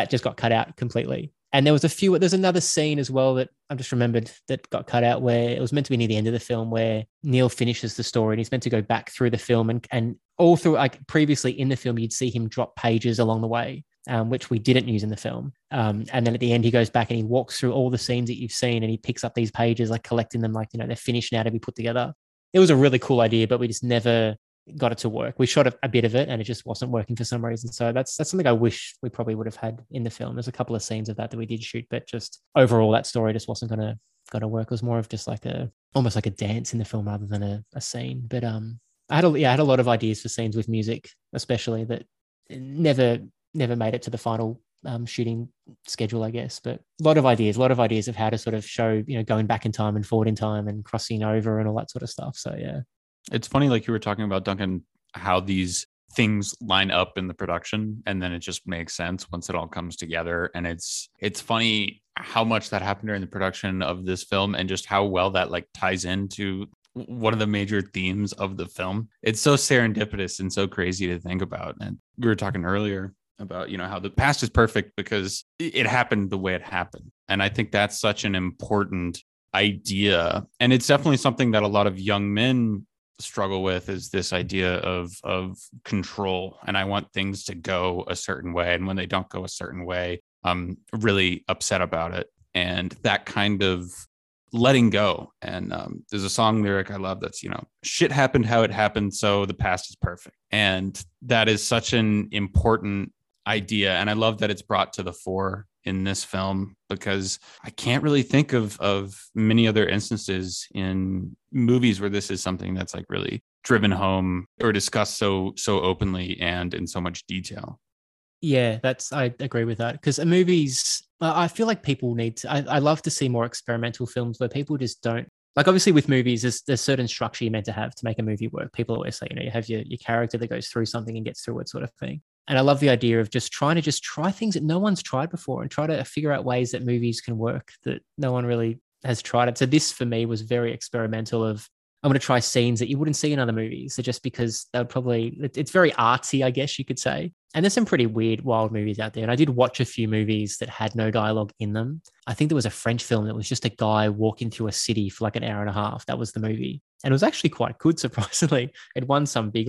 just got cut out completely. And there's another scene as well that I've just remembered that got cut out, where it was meant to be near the end of the film, where Neil finishes the story and he's meant to go back through the film, and all through, like, previously in the film, you'd see him drop pages along the way. Which we didn't use in the film. And then at the end, he goes back and he walks through all the scenes that you've seen, and he picks up these pages, like, collecting them, like, you know, they're finished now to be put together. It was a really cool idea, but we just never got it to work. We shot a bit of it and it just wasn't working for some reason. So that's something I wish we probably would have had in the film. There's a couple of scenes of that we did shoot, but just overall that story just wasn't going to work. It was more of just like almost like a dance in the film rather than a scene. But I had a lot of ideas for scenes with music, especially, that never made it to the final shooting schedule, I guess. But a lot of ideas of how to sort of show, you know, going back in time and forward in time and crossing over and all that sort of stuff. So, yeah. It's funny, like you were talking about, Duncan, how these things line up in the production, and then it just makes sense once it all comes together. And it's funny how much that happened during the production of this film, and just how well that, like, ties into one of the major themes of the film. It's so serendipitous and so crazy to think about. And we were talking earlier about, you know, how the past is perfect because it happened the way it happened. And I think that's such an important idea. And it's definitely something that a lot of young men struggle with, is this idea of control. And I want things to go a certain way. And when they don't go a certain way, I'm really upset about it. And that kind of letting go. And there's a song lyric I love that's, you know, shit happened how it happened, so the past is perfect. And that is such an important idea. And I love that it's brought to the fore in this film, because I can't really think of many other instances in movies where this is something that's like really driven home or discussed so openly and in so much detail. Yeah, I agree with that, because movies, I feel like people need to, I love to see more experimental films where people just don't, like, obviously with movies, there's certain structure you're meant to have to make a movie work. People always say, you have your character that goes through something and gets through it, sort of thing. And I love the idea of just trying to try things that no one's tried before and try to figure out ways that movies can work that no one really has tried it. So this for me was very experimental of, I'm going to try scenes that you wouldn't see in other movies. So just because they'll probably, it's very artsy, I guess you could say. And there's some pretty weird, wild movies out there. And I did watch a few movies that had no dialogue in them. I think there was a French film that was just a guy walking through a city for like an hour and a half. That was the movie. And it was actually quite good, surprisingly. It won some big,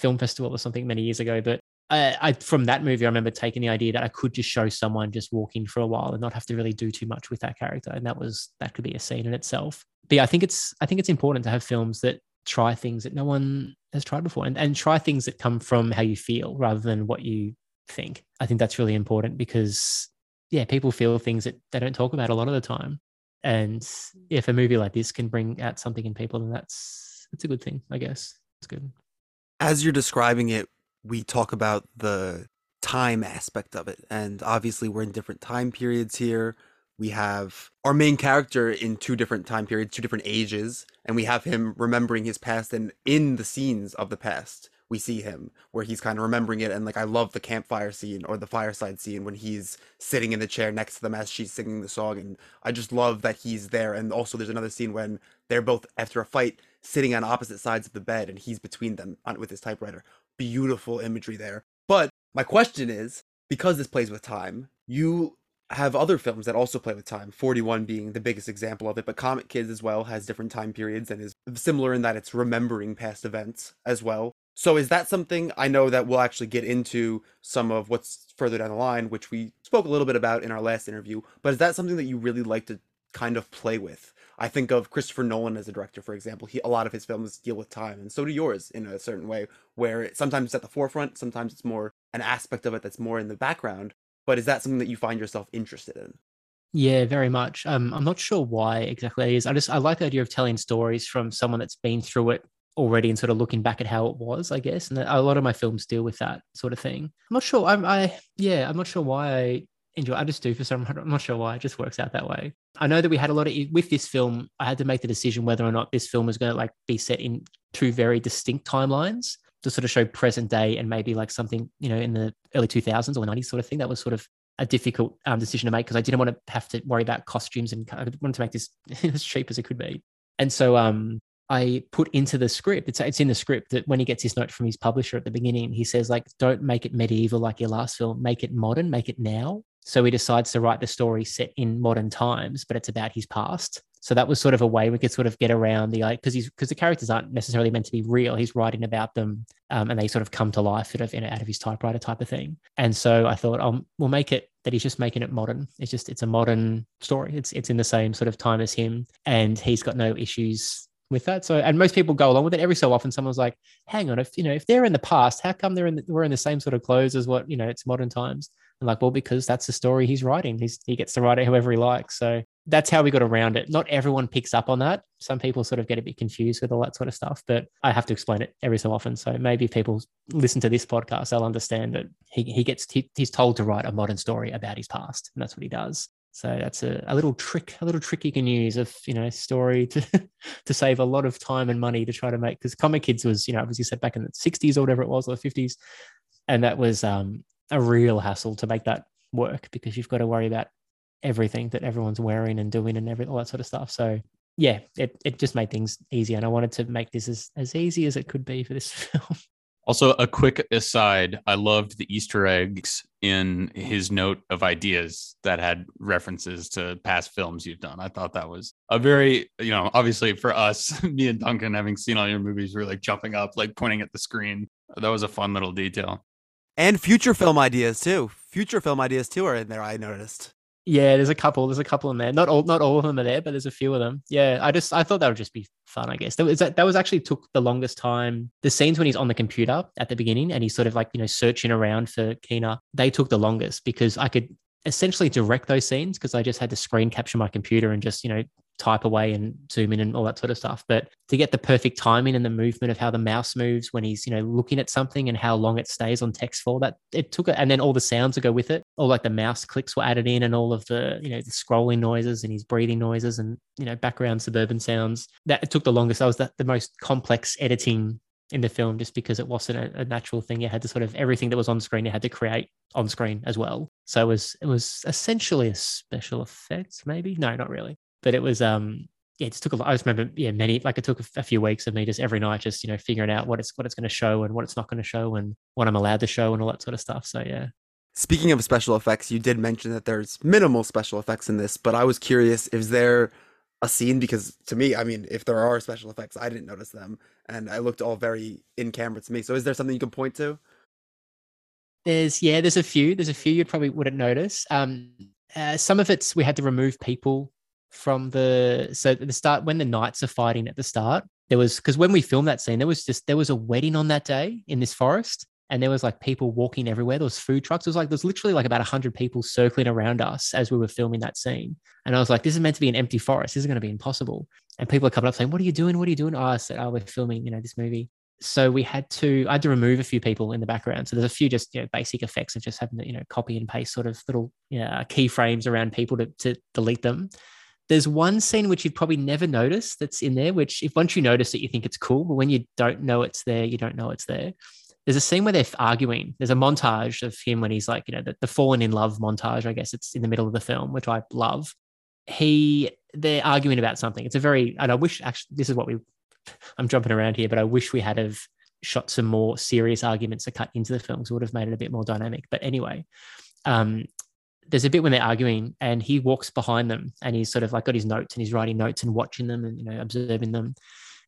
film festival or something many years ago. But I from that movie, I remember taking the idea that I could just show someone just walking for a while and not have to really do too much with that character. And that could be a scene in itself. But yeah, I think it's important to have films that try things that no one has tried before, and try things that come from how you feel rather than what you think. I think that's really important, because people feel things that they don't talk about a lot of the time. And if a movie like this can bring out something in people, then that's a good thing, I guess. It's good. As you're describing it, we talk about the time aspect of it. And obviously we're in different time periods here. We have our main character in two different time periods, two different ages, and we have him remembering his past, and in the scenes of the past, we see him where he's kind of remembering it. And like, I love the campfire scene or the fireside scene when he's sitting in the chair next to them as she's singing the song. And I just love that he's there. And also there's another scene when they're both after a fight sitting on opposite sides of the bed and he's between them with his typewriter. Beautiful imagery there. But my question is, because this plays with time, you have other films that also play with time, 41 being the biggest example of it, but Comet Kids as well has different time periods and is similar in that it's remembering past events as well. So is that something, I know that we'll actually get into some of what's further down the line, which we spoke a little bit about in our last interview, but is that something that you really like to kind of play with? I think of Christopher Nolan as a director, for example. A lot of his films deal with time, and so do yours in a certain way, where sometimes it's at the forefront, sometimes it's more an aspect of it that's more in the background. But is that something that you find yourself interested in? Yeah, very much. I'm not sure why exactly it is. I like the idea of telling stories from someone that's been through it already and sort of looking back at how it was, I guess. And a lot of my films deal with that sort of thing. I'm not sure. I'm not sure why I enjoy it. I just do for some. I'm not sure why. It just works out that way. I know that we had with this film, I had to make the decision whether or not this film was going to be set in two very distinct timelines to sort of show present day and maybe something, in the early 2000s or 90s sort of thing. That was sort of a difficult decision to make, because I didn't want to have to worry about costumes, and I wanted to make this as cheap as it could be. And so I put into the script, it's in the script that when he gets his note from his publisher at the beginning, he says don't make it medieval like your last film, make it modern, make it now. So he decides to write the story set in modern times, but it's about his past. So that was sort of a way we could sort of get around because the characters aren't necessarily meant to be real. He's writing about them and they sort of come to life sort of out of his typewriter type of thing. And so I thought, we'll make it that he's just making it modern. It's a modern story. It's in the same sort of time as him, and he's got no issues with that. So, and most people go along with it. Every so often someone's like, hang on, if they're in the past, how come we're in the same sort of clothes as what, it's modern times? And well, because that's the story he's writing. He gets to write it however he likes. So that's how we got around it. Not everyone picks up on that. Some people sort of get a bit confused with all that sort of stuff, but I have to explain it every so often. So maybe if people listen to this podcast, they'll understand that he's told to write a modern story about his past, and that's what he does. So that's a little trick you can use of, story to save a lot of time and money to try to make, because Comet Kids was, obviously set back in the 60s or whatever it was, or the 50s. And that was a real hassle to make that work, because you've got to worry about everything that everyone's wearing and doing and all that sort of stuff. So yeah, it just made things easier. And I wanted to make this as easy as it could be for this film. Also, a quick aside, I loved the Easter eggs in his note of ideas that had references to past films you've done. I thought that was a very, obviously for us, me and Duncan, having seen all your movies, we were jumping up, pointing at the screen. That was a fun little detail. And future film ideas too. Future film ideas too are in there, I noticed. Yeah, there's a couple in there. Not all of them are there, but there's a few of them. Yeah, I thought that would just be fun, I guess. That was actually took the longest time. The scenes when he's on the computer at the beginning and he's sort of like, you know, searching around for Keena, they took the longest because I could essentially direct those scenes because I just had to screen capture my computer and just, you know, type away and zoom in and all that sort of stuff. But to get the perfect timing and the movement of how the mouse moves when he's, you know, looking at something and how long it stays on text for, that it took it. And then all the sounds that go with it, all like the mouse clicks were added in and all of the, you know, the scrolling noises and his breathing noises and, you know, background suburban sounds. That it took the longest. That was the most complex editing in the film just because it wasn't a natural thing. You had to sort of everything that was on screen, you had to create on screen as well. So it was essentially a special effects, maybe? No, not really. But it was, it just took I just remember, it took a few weeks of me just every night, just, you know, figuring out what it's going to show and what it's not going to show and what I'm allowed to show and all that sort of stuff. So, yeah. Speaking of special effects, you did mention that there's minimal special effects in this, but I was curious, is there a scene? Because to me, I mean, if there are special effects, I didn't notice them and I looked all very in camera to me. So is there something you can point to? There's a few. There's a few you probably wouldn't notice. Some of it's, we had to remove people from the start when the knights are fighting at the start. There was, because when we filmed that scene, there was a wedding on that day in this forest and there was like people walking everywhere. There was food trucks. It was like, there's literally like about 100 people circling around us as we were filming that scene. And I was like, this is meant to be an empty forest. This is going to be impossible. And people are coming up saying, what are you doing? What are you doing? Oh, I said, we're filming, you know, this movie. So I had to remove a few people in the background. So there's a few just, you know, basic effects of just having to, you know, copy and paste sort of little, you know, keyframes around people to delete them. There's one scene which you'd probably never notice that's in there, which if once you notice it, you think it's cool. But when you don't know it's there, you don't know it's there. There's a scene where they're arguing. There's a montage of him when he's like, you know, the fallen in love montage, I guess it's in the middle of the film, which I love. They're arguing about something. It's a very, and I wish actually, this is what I'm jumping around here, but I wish we had have shot some more serious arguments to cut into the film. So it would have made it a bit more dynamic. But anyway, there's a bit when they're arguing and he walks behind them and he's sort of like got his notes and he's writing notes and watching them and, you know, observing them.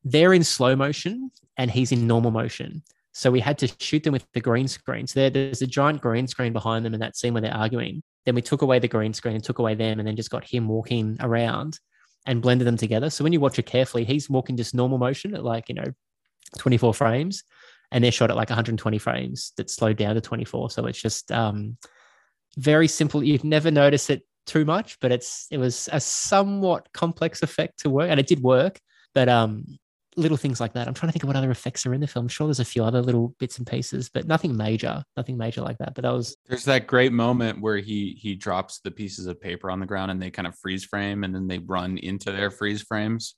They're in slow motion and he's in normal motion. So we had to shoot them with the green screen. So there's a giant green screen behind them in that scene where they're arguing. Then we took away the green screen and took away them and then just got him walking around and blended them together. So when you watch it carefully, he's walking just normal motion at like, you know, 24 frames and they're shot at like 120 frames that slowed down to 24. So it's just, very simple. You'd never notice it too much, but it was a somewhat complex effect to work, and it did work. But little things like that. I'm trying to think of what other effects are in the film. I'm sure there's a few other little bits and pieces, but nothing major like that. But there's that great moment where he drops the pieces of paper on the ground, and they kind of freeze frame, and then they run into their freeze frames.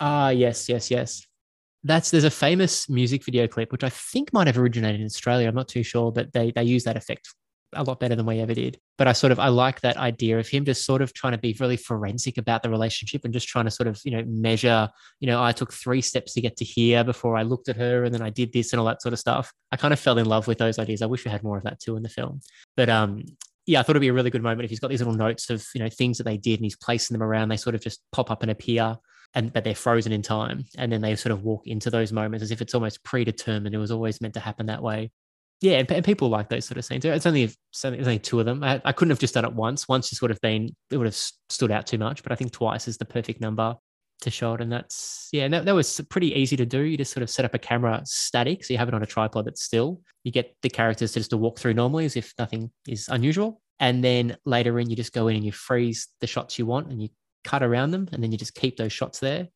Ah, yes. There's a famous music video clip which I think might have originated in Australia. I'm not too sure, but they use that effect a lot better than we ever did. But I like that idea of him just sort of trying to be really forensic about the relationship and just trying to sort of, you know, measure, you know, I took 3 steps to get to here before I looked at her and then I did this and all that sort of stuff. I kind of fell in love with those ideas. I wish we had more of that too in the film. But yeah, I thought it'd be a really good moment if he's got these little notes of, you know, things that they did and he's placing them around. They sort of just pop up and appear, and but they're frozen in time. And then they sort of walk into those moments as if it's almost predetermined. It was always meant to happen that way. Yeah, and people like those sort of scenes. There's only 2 of them. I couldn't have just done it once. Once just would have been, it would have stood out too much, but I think twice is the perfect number to show it. And that's, yeah, and that was pretty easy to do. You just sort of set up a camera static. So you have it on a tripod that's still, you get the characters to just to walk through normally as if nothing is unusual. And then later in, you just go in and you freeze the shots you want and you cut around them. And then you just keep those shots there.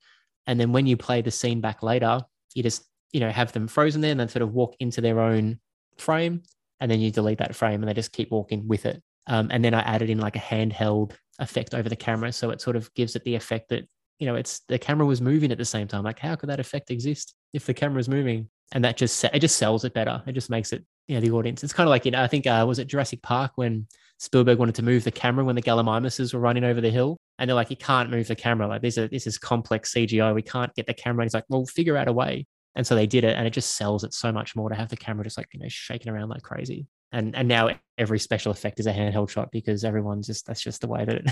And then when you play the scene back later, you just, you know, have them frozen there and then sort of walk into their own frame, and then you delete that frame and they just keep walking with it. And then I added in like a handheld effect over the camera, so it sort of gives it the effect that, you know, it's the camera was moving at the same time. Like, how could that effect exist if the camera's moving? And that just sells it better. It just makes it, you know, the audience. It's kind of like, you know, I think was it Jurassic Park when Spielberg wanted to move the camera when the Gallimimuses were running over the hill, and they're like, you can't move the camera. Like, this is complex CGI. We can't get the camera. And he's like, well, figure out a way. And so they did it, and it just sells it so much more to have the camera just like, you know, shaking around like crazy. And now every special effect is a handheld shot because everyone's just, that's just the way that it,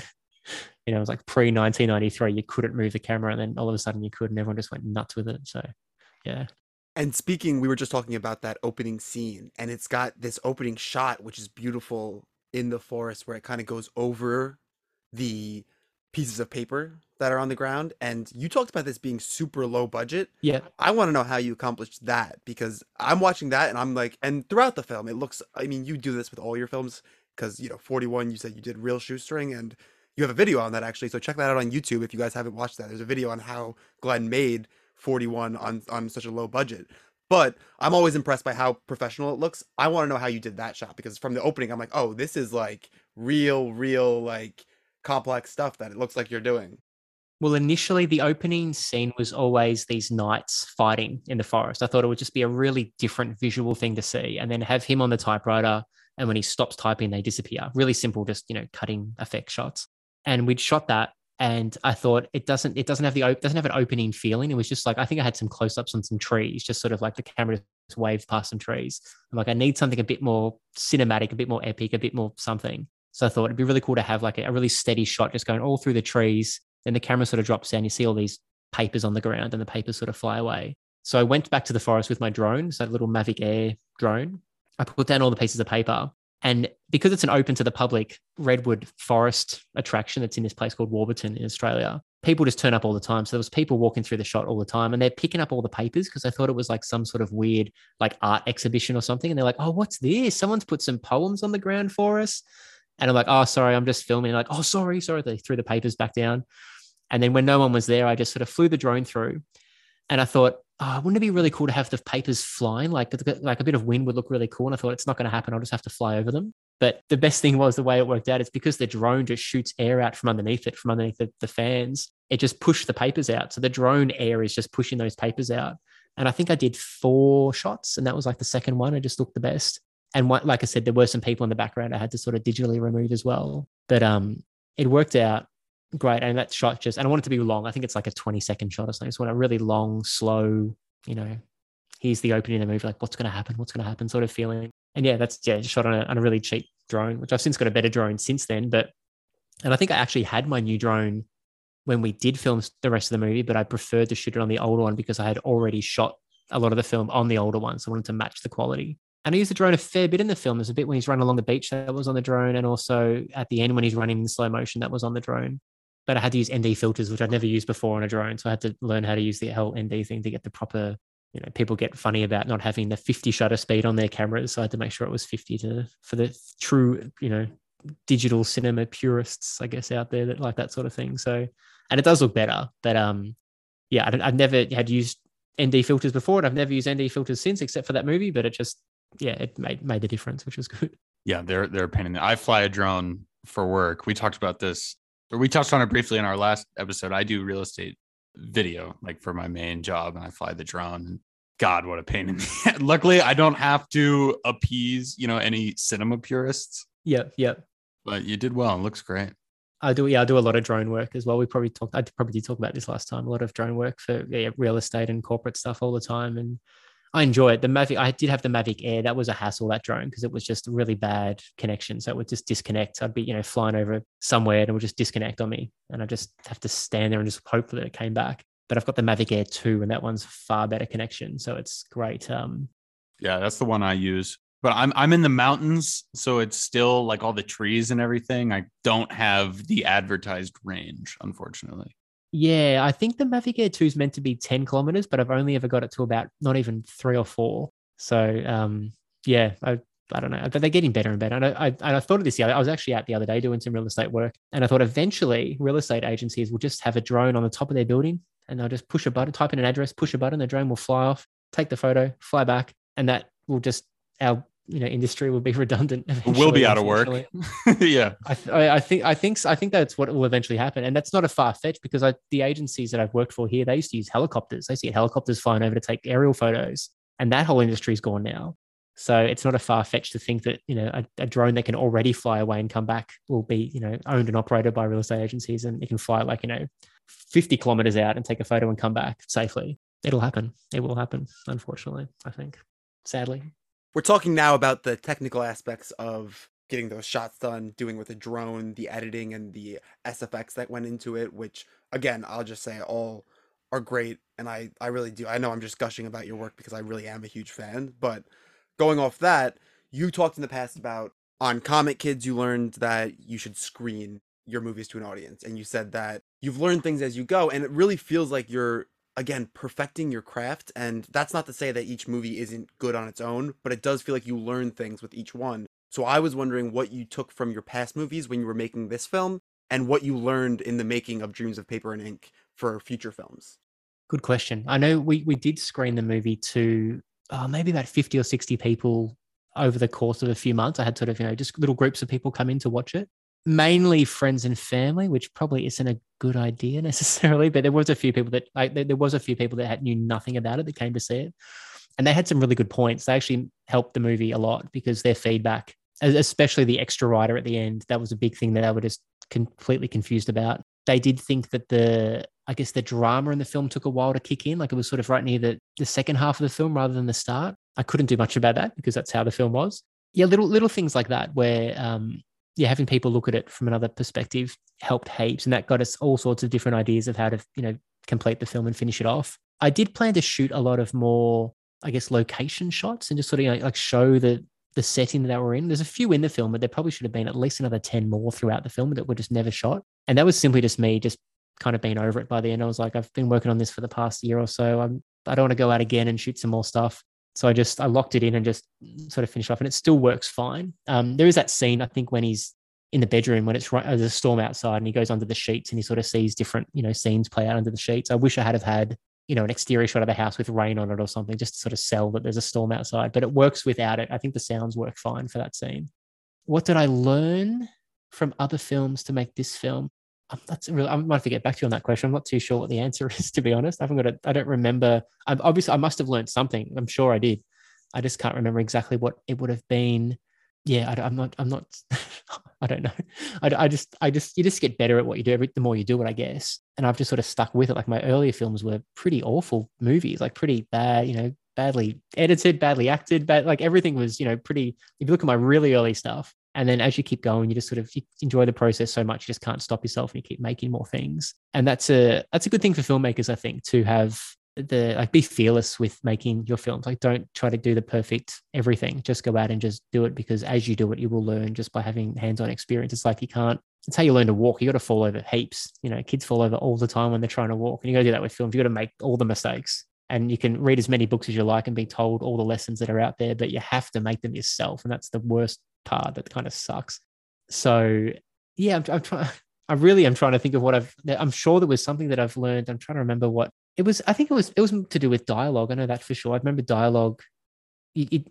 you know, it was like pre-1993, you couldn't move the camera, and then all of a sudden you could, and everyone just went nuts with it. So, yeah. And we were just talking about that opening scene, and it's got this opening shot, which is beautiful in the forest where it kind of goes over the pieces of paper that are on the ground. And you talked about this being super low budget. Yeah. I want to know how you accomplished that, because I'm watching that and I'm like, and throughout the film, it looks, I mean, you do this with all your films because, you know, 41, you said you did Real Shoestring, and you have a video on that actually. So check that out on YouTube. If you guys haven't watched that, there's a video on how Glenn made 41 on such a low budget. But I'm always impressed by how professional it looks. I want to know how you did that shot, because from the opening, I'm like, oh, this is like real, like complex stuff that it looks like you're doing. Well, initially the opening scene was always these knights fighting in the forest. I thought it would just be a really different visual thing to see, and then have him on the typewriter. And when he stops typing, they disappear. Really simple, just, you know, cutting effect shots. And we'd shot that. And I thought it doesn't have an opening feeling. It was just like, I think I had some close-ups on some trees, just sort of like the camera just waved past some trees. I'm like, I need something a bit more cinematic, a bit more epic, a bit more something. So I thought it'd be really cool to have like a really steady shot just going all through the trees. Then the camera sort of drops down. You see all these papers on the ground and the papers sort of fly away. So I went back to the forest with my drone, so a little Mavic Air drone. I put down all the pieces of paper. And because it's an open to the public Redwood Forest attraction that's in this place called Warburton in Australia, people just turn up all the time. So there was people walking through the shot all the time, and they're picking up all the papers because I thought it was like some sort of weird like art exhibition or something. And they're like, oh, what's this? Someone's put some poems on the ground for us. And I'm like, oh, sorry, I'm just filming. Like, oh, sorry. They threw the papers back down. And then when no one was there, I just sort of flew the drone through. And I thought, oh, wouldn't it be really cool to have the papers flying? Like a bit of wind would look really cool. And I thought, it's not going to happen. I'll just have to fly over them. But the best thing was the way it worked out is because the drone just shoots air out from underneath the fans, it just pushed the papers out. So the drone air is just pushing those papers out. And I think I did 4 shots, and that was like the second one. It just looked the best. And like I said, there were some people in the background I had to sort of digitally remove as well. But it worked out great. And that shot just, and I want it to be long. I think it's like a 20-second shot or something. It's one, a really long, slow, you know, here's the opening of the movie, like what's going to happen sort of feeling. And yeah, that's, yeah, just shot on a really cheap drone, which I've since got a better drone since then. But, and I think I actually had my new drone when we did film the rest of the movie, but I preferred to shoot it on the older one because I had already shot a lot of the film on the older one. So I wanted to match the quality. And I used the drone a fair bit in the film. There's a bit when he's running along the beach that was on the drone, and also at the end when he's running in slow motion that was on the drone. But I had to use ND filters, which I'd never used before on a drone. So I had to learn how to use the whole ND thing to get the proper, you know, people get funny about not having the 50 shutter speed on their cameras. So I had to make sure it was 50 for the true, you know, digital cinema purists, I guess, out there that like that sort of thing. So, and it does look better. But yeah, I've never had used ND filters before, and I've never used ND filters since, except for that movie. But it just, yeah, it made the difference, which was good. Yeah, they're a pain in the... I fly a drone for work. We talked about this, or we touched on it briefly in our last episode. I do real estate video, like for my main job, and I fly the drone. And God, what a pain in the head. Luckily, I don't have to appease, you know, any cinema purists. Yeah. But you did well. It looks great. I do a lot of drone work as well. I probably did talk about this last time. A lot of drone work for real estate and corporate stuff all the time, and I enjoy it. I did have the Mavic Air. That was a hassle, that drone, because it was just a really bad connection. So it would just disconnect. I'd be, you know, flying over somewhere and it would just disconnect on me. And I just have to stand there and just hope that it came back. But I've got the Mavic Air 2, and that one's far better connection. So it's great. Yeah, that's the one I use. But I'm in the mountains, so it's still like all the trees and everything. I don't have the advertised range, unfortunately. Yeah, I think the Mavic Air 2 is meant to be 10 kilometers, but I've only ever got it to about not even 3 or 4. So yeah, I don't know, but they're getting better and better. And I thought of this, I was actually out the other day doing some real estate work, and I thought eventually real estate agencies will just have a drone on the top of their building, and they'll just push a button, type in an address, push a button, the drone will fly off, take the photo, fly back, and that will just, our, you know, industry will be redundant. We'll be out of work. Yeah. I think that's what will eventually happen. And that's not a far fetch, because the agencies that I've worked for here, they used to use helicopters. They used to get helicopters flying over to take aerial photos, and that whole industry is gone now. So it's not a far fetch to think that, you know, a drone that can already fly away and come back will be, you know, owned and operated by real estate agencies, and it can fly like, you know, 50 kilometers out and take a photo and come back safely. It'll happen. It will happen. Unfortunately, I think, sadly. We're talking now about the technical aspects of getting those shots done, doing with a drone, the editing and the SFX that went into it, which, again, I'll just say all are great. And I really do. I know I'm just gushing about your work because I really am a huge fan. But going off that, you talked in the past about on Comet Kids, you learned that you should screen your movies to an audience, and you said that you've learned things as you go, and it really feels like you're, again, perfecting your craft. And that's not to say that each movie isn't good on its own, but it does feel like you learn things with each one. So I was wondering what you took from your past movies when you were making this film, and what you learned in the making of Dreams of Paper and Ink for future films. Good question. I know we did screen the movie to maybe about 50 or 60 people over the course of a few months. I had sort of, you know, just little groups of people come in to watch it. Mainly friends and family, which probably isn't a good idea necessarily, but there was a few people that knew nothing about it that came to see it, and they had some really good points. They actually helped the movie a lot because their feedback, especially the extra rider at the end, that was a big thing that they were just completely confused about. They did think that the drama in the film took a while to kick in, like it was sort of right near the second half of the film rather than the start. I couldn't do much about that because that's how the film was. Yeah, little things like that where having people look at it from another perspective helped heaps, and that got us all sorts of different ideas of how to, you know, complete the film and finish it off. I did plan to shoot a lot of more, location shots and just sort of show the setting that we're in. There's a few in the film, but there probably should have been at least another 10 more throughout the film that were just never shot. And that was simply just me just kind of being over it by the end. I was like, I've been working on this for the past year or so. I don't want to go out again and shoot some more stuff. So I locked it in and just sort of finished off, and it still works fine. There is that scene, I think, when he's in the bedroom, when it's right, there's a storm outside and he goes under the sheets and he sort of sees different, scenes play out under the sheets. I wish I had, an exterior shot of the house with rain on it or something, just to sort of sell that there's a storm outside, but it works without it. I think the sounds work fine for that scene. What did I learn from other films to make this film? I might have to get back to you on that question. I'm not too sure what the answer is, to be honest. I don't remember. Obviously, I must have learned something. I'm sure I did. I just can't remember exactly what it would have been. Yeah, I'm not. I don't know. You just get better at what you do the more you do it, I guess. And I've just sort of stuck with it. Like my earlier films were pretty awful movies, like pretty bad, badly edited, badly acted, but like everything was, pretty. If you look at my really early stuff. And then as you keep going, you just sort of enjoy the process so much, you just can't stop yourself, and you keep making more things. And that's a good thing for filmmakers, I think, to have be fearless with making your films. Like don't try to do the perfect everything. Just go out and just do it, because as you do it, you will learn just by having hands-on experience. It's how you learn to walk. You got to fall over heaps. Kids fall over all the time when they're trying to walk, and you got to do that with films. You got to make all the mistakes. And you can read as many books as you like and be told all the lessons that are out there, but you have to make them yourself. And that's the worst part. That kind of sucks. So yeah, I'm trying to think of I'm sure there was something that I've learned. I'm trying to remember what it was. I think it was to do with dialogue. I know that for sure. I remember dialogue,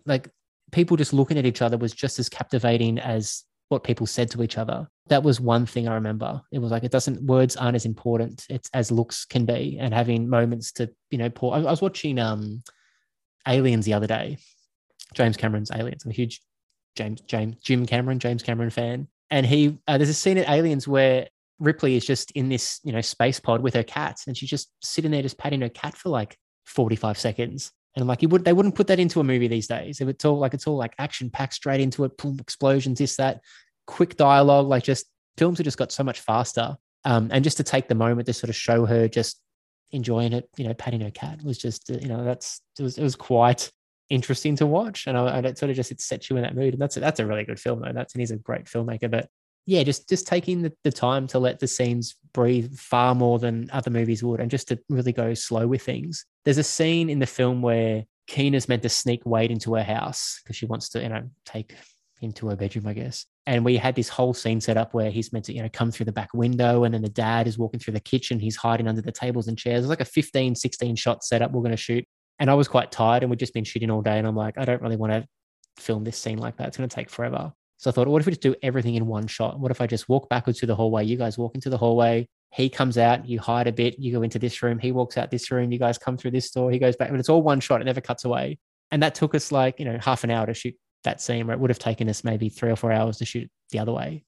like people just looking at each other was just as captivating as what people said to each other. That was one thing I remember. It was like, words aren't as important. It's as looks can be, and having moments to, I was watching Aliens the other day, James Cameron's Aliens. I'm a huge James Cameron fan. And he, there's a scene at Aliens where Ripley is just in this, space pod with her cats, and she's just sitting there just patting her cat for like 45 seconds. And they wouldn't put that into a movie these days. It's all action packed straight into it, boom, explosions, this, that, quick dialogue. Films have just got so much faster. And just to take the moment to sort of show her just enjoying it, patting her cat was just, it was quite interesting to watch. And it sets you in that mood. And that's a really good film though. And he's a great filmmaker, but yeah, just taking the time to let the scenes breathe far more than other movies would, and just to really go slow with things. There's a scene in the film where Keena's meant to sneak Wade into her house because she wants to, take him to her bedroom, I guess. And we had this whole scene set up where he's meant to, come through the back window, and then the dad is walking through the kitchen. He's hiding under the tables and chairs. It was like a 15, 16 shot setup we're going to shoot. And I was quite tired, and we'd just been shooting all day. And I'm like, I don't really want to film this scene like that. It's going to take forever. So I thought, what if we just do everything in one shot? What if I just walk backwards through the hallway? You guys walk into the hallway. He comes out. You hide a bit. You go into this room. He walks out this room. You guys come through this door. He goes back. But it's all one shot. It never cuts away. And that took us half an hour to shoot that scene, where it would have taken us maybe 3 or 4 hours to shoot the other way.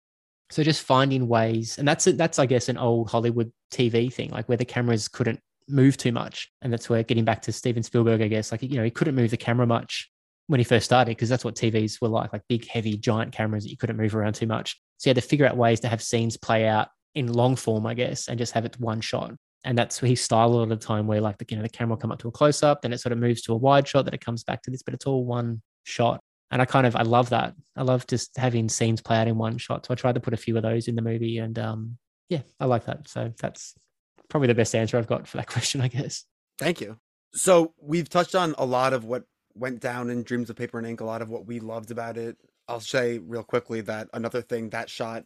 So just finding ways. And that's I guess, an old Hollywood TV thing, where the cameras couldn't move too much. And that's where, getting back to Steven Spielberg, I guess, he couldn't move the camera much when he first started, because that's what TVs were like big, heavy, giant cameras that you couldn't move around too much. So you had to figure out ways to have scenes play out in long form, I guess, and just have it one shot. And that's his style a lot of the time, where the camera will come up to a close up, then it sort of moves to a wide shot, then it comes back to this, but it's all one shot. And I love that. I love just having scenes play out in one shot. So I tried to put a few of those in the movie, and I like that. So that's probably the best answer I've got for that question, I guess. Thank you. So we've touched on a lot of what went down in Dreams of Paper and Ink, a lot of what we loved about it. I'll say real quickly that another thing, that shot,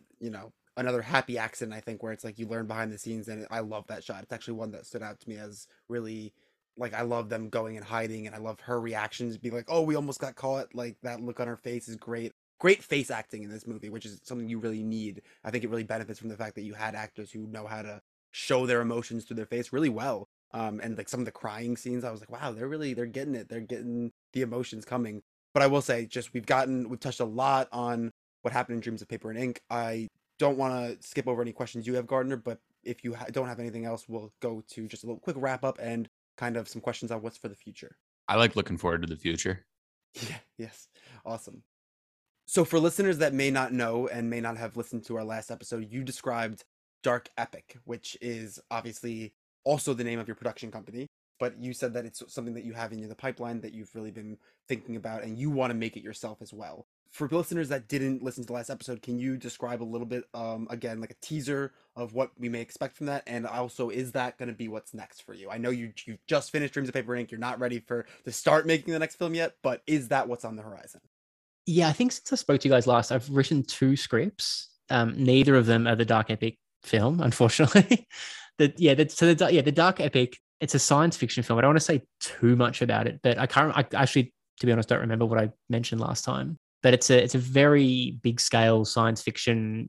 another happy accident, I think, where it's like you learn behind the scenes, and I love that shot. It's actually one that stood out to me as really, like, I love them going and hiding, and I love her reactions, be like, oh, we almost got caught. Like, that look on her face is great. Great face acting in this movie, which is something you really need. I think it really benefits from the fact that you had actors who know how to show their emotions through their face really well. And like some of the crying scenes, I was like, wow, they're getting it. They're getting the emotions coming. But I will say, just we've touched a lot on what happened in Dreams of Paper and Ink. I don't want to skip over any questions you have, Gardner, but if you don't have anything else, we'll go to just a little quick wrap up and kind of some questions on what's for the future. I like looking forward to the future. Yeah. Yes. Awesome. So for listeners that may not know and may not have listened to our last episode, you described Dark Epic, which is obviously also the name of your production company, but you said that it's something that you have in the pipeline that you've really been thinking about and you want to make it yourself as well. For listeners that didn't listen to the last episode, can you describe a little bit, again, like a teaser of what we may expect from that? And also, is that going to be what's next for you? I know you've just finished Dreams of Paper and Ink. You're not ready to start making the next film yet, but is that what's on the horizon? Yeah, I think since I spoke to you guys last, I've written 2 scripts. Neither of them are the Dark Epic film, unfortunately. The Dark Epic, it's a science fiction film. I don't want to say too much about it, but I actually, to be honest, don't remember what I mentioned last time. But it's a very big scale science fiction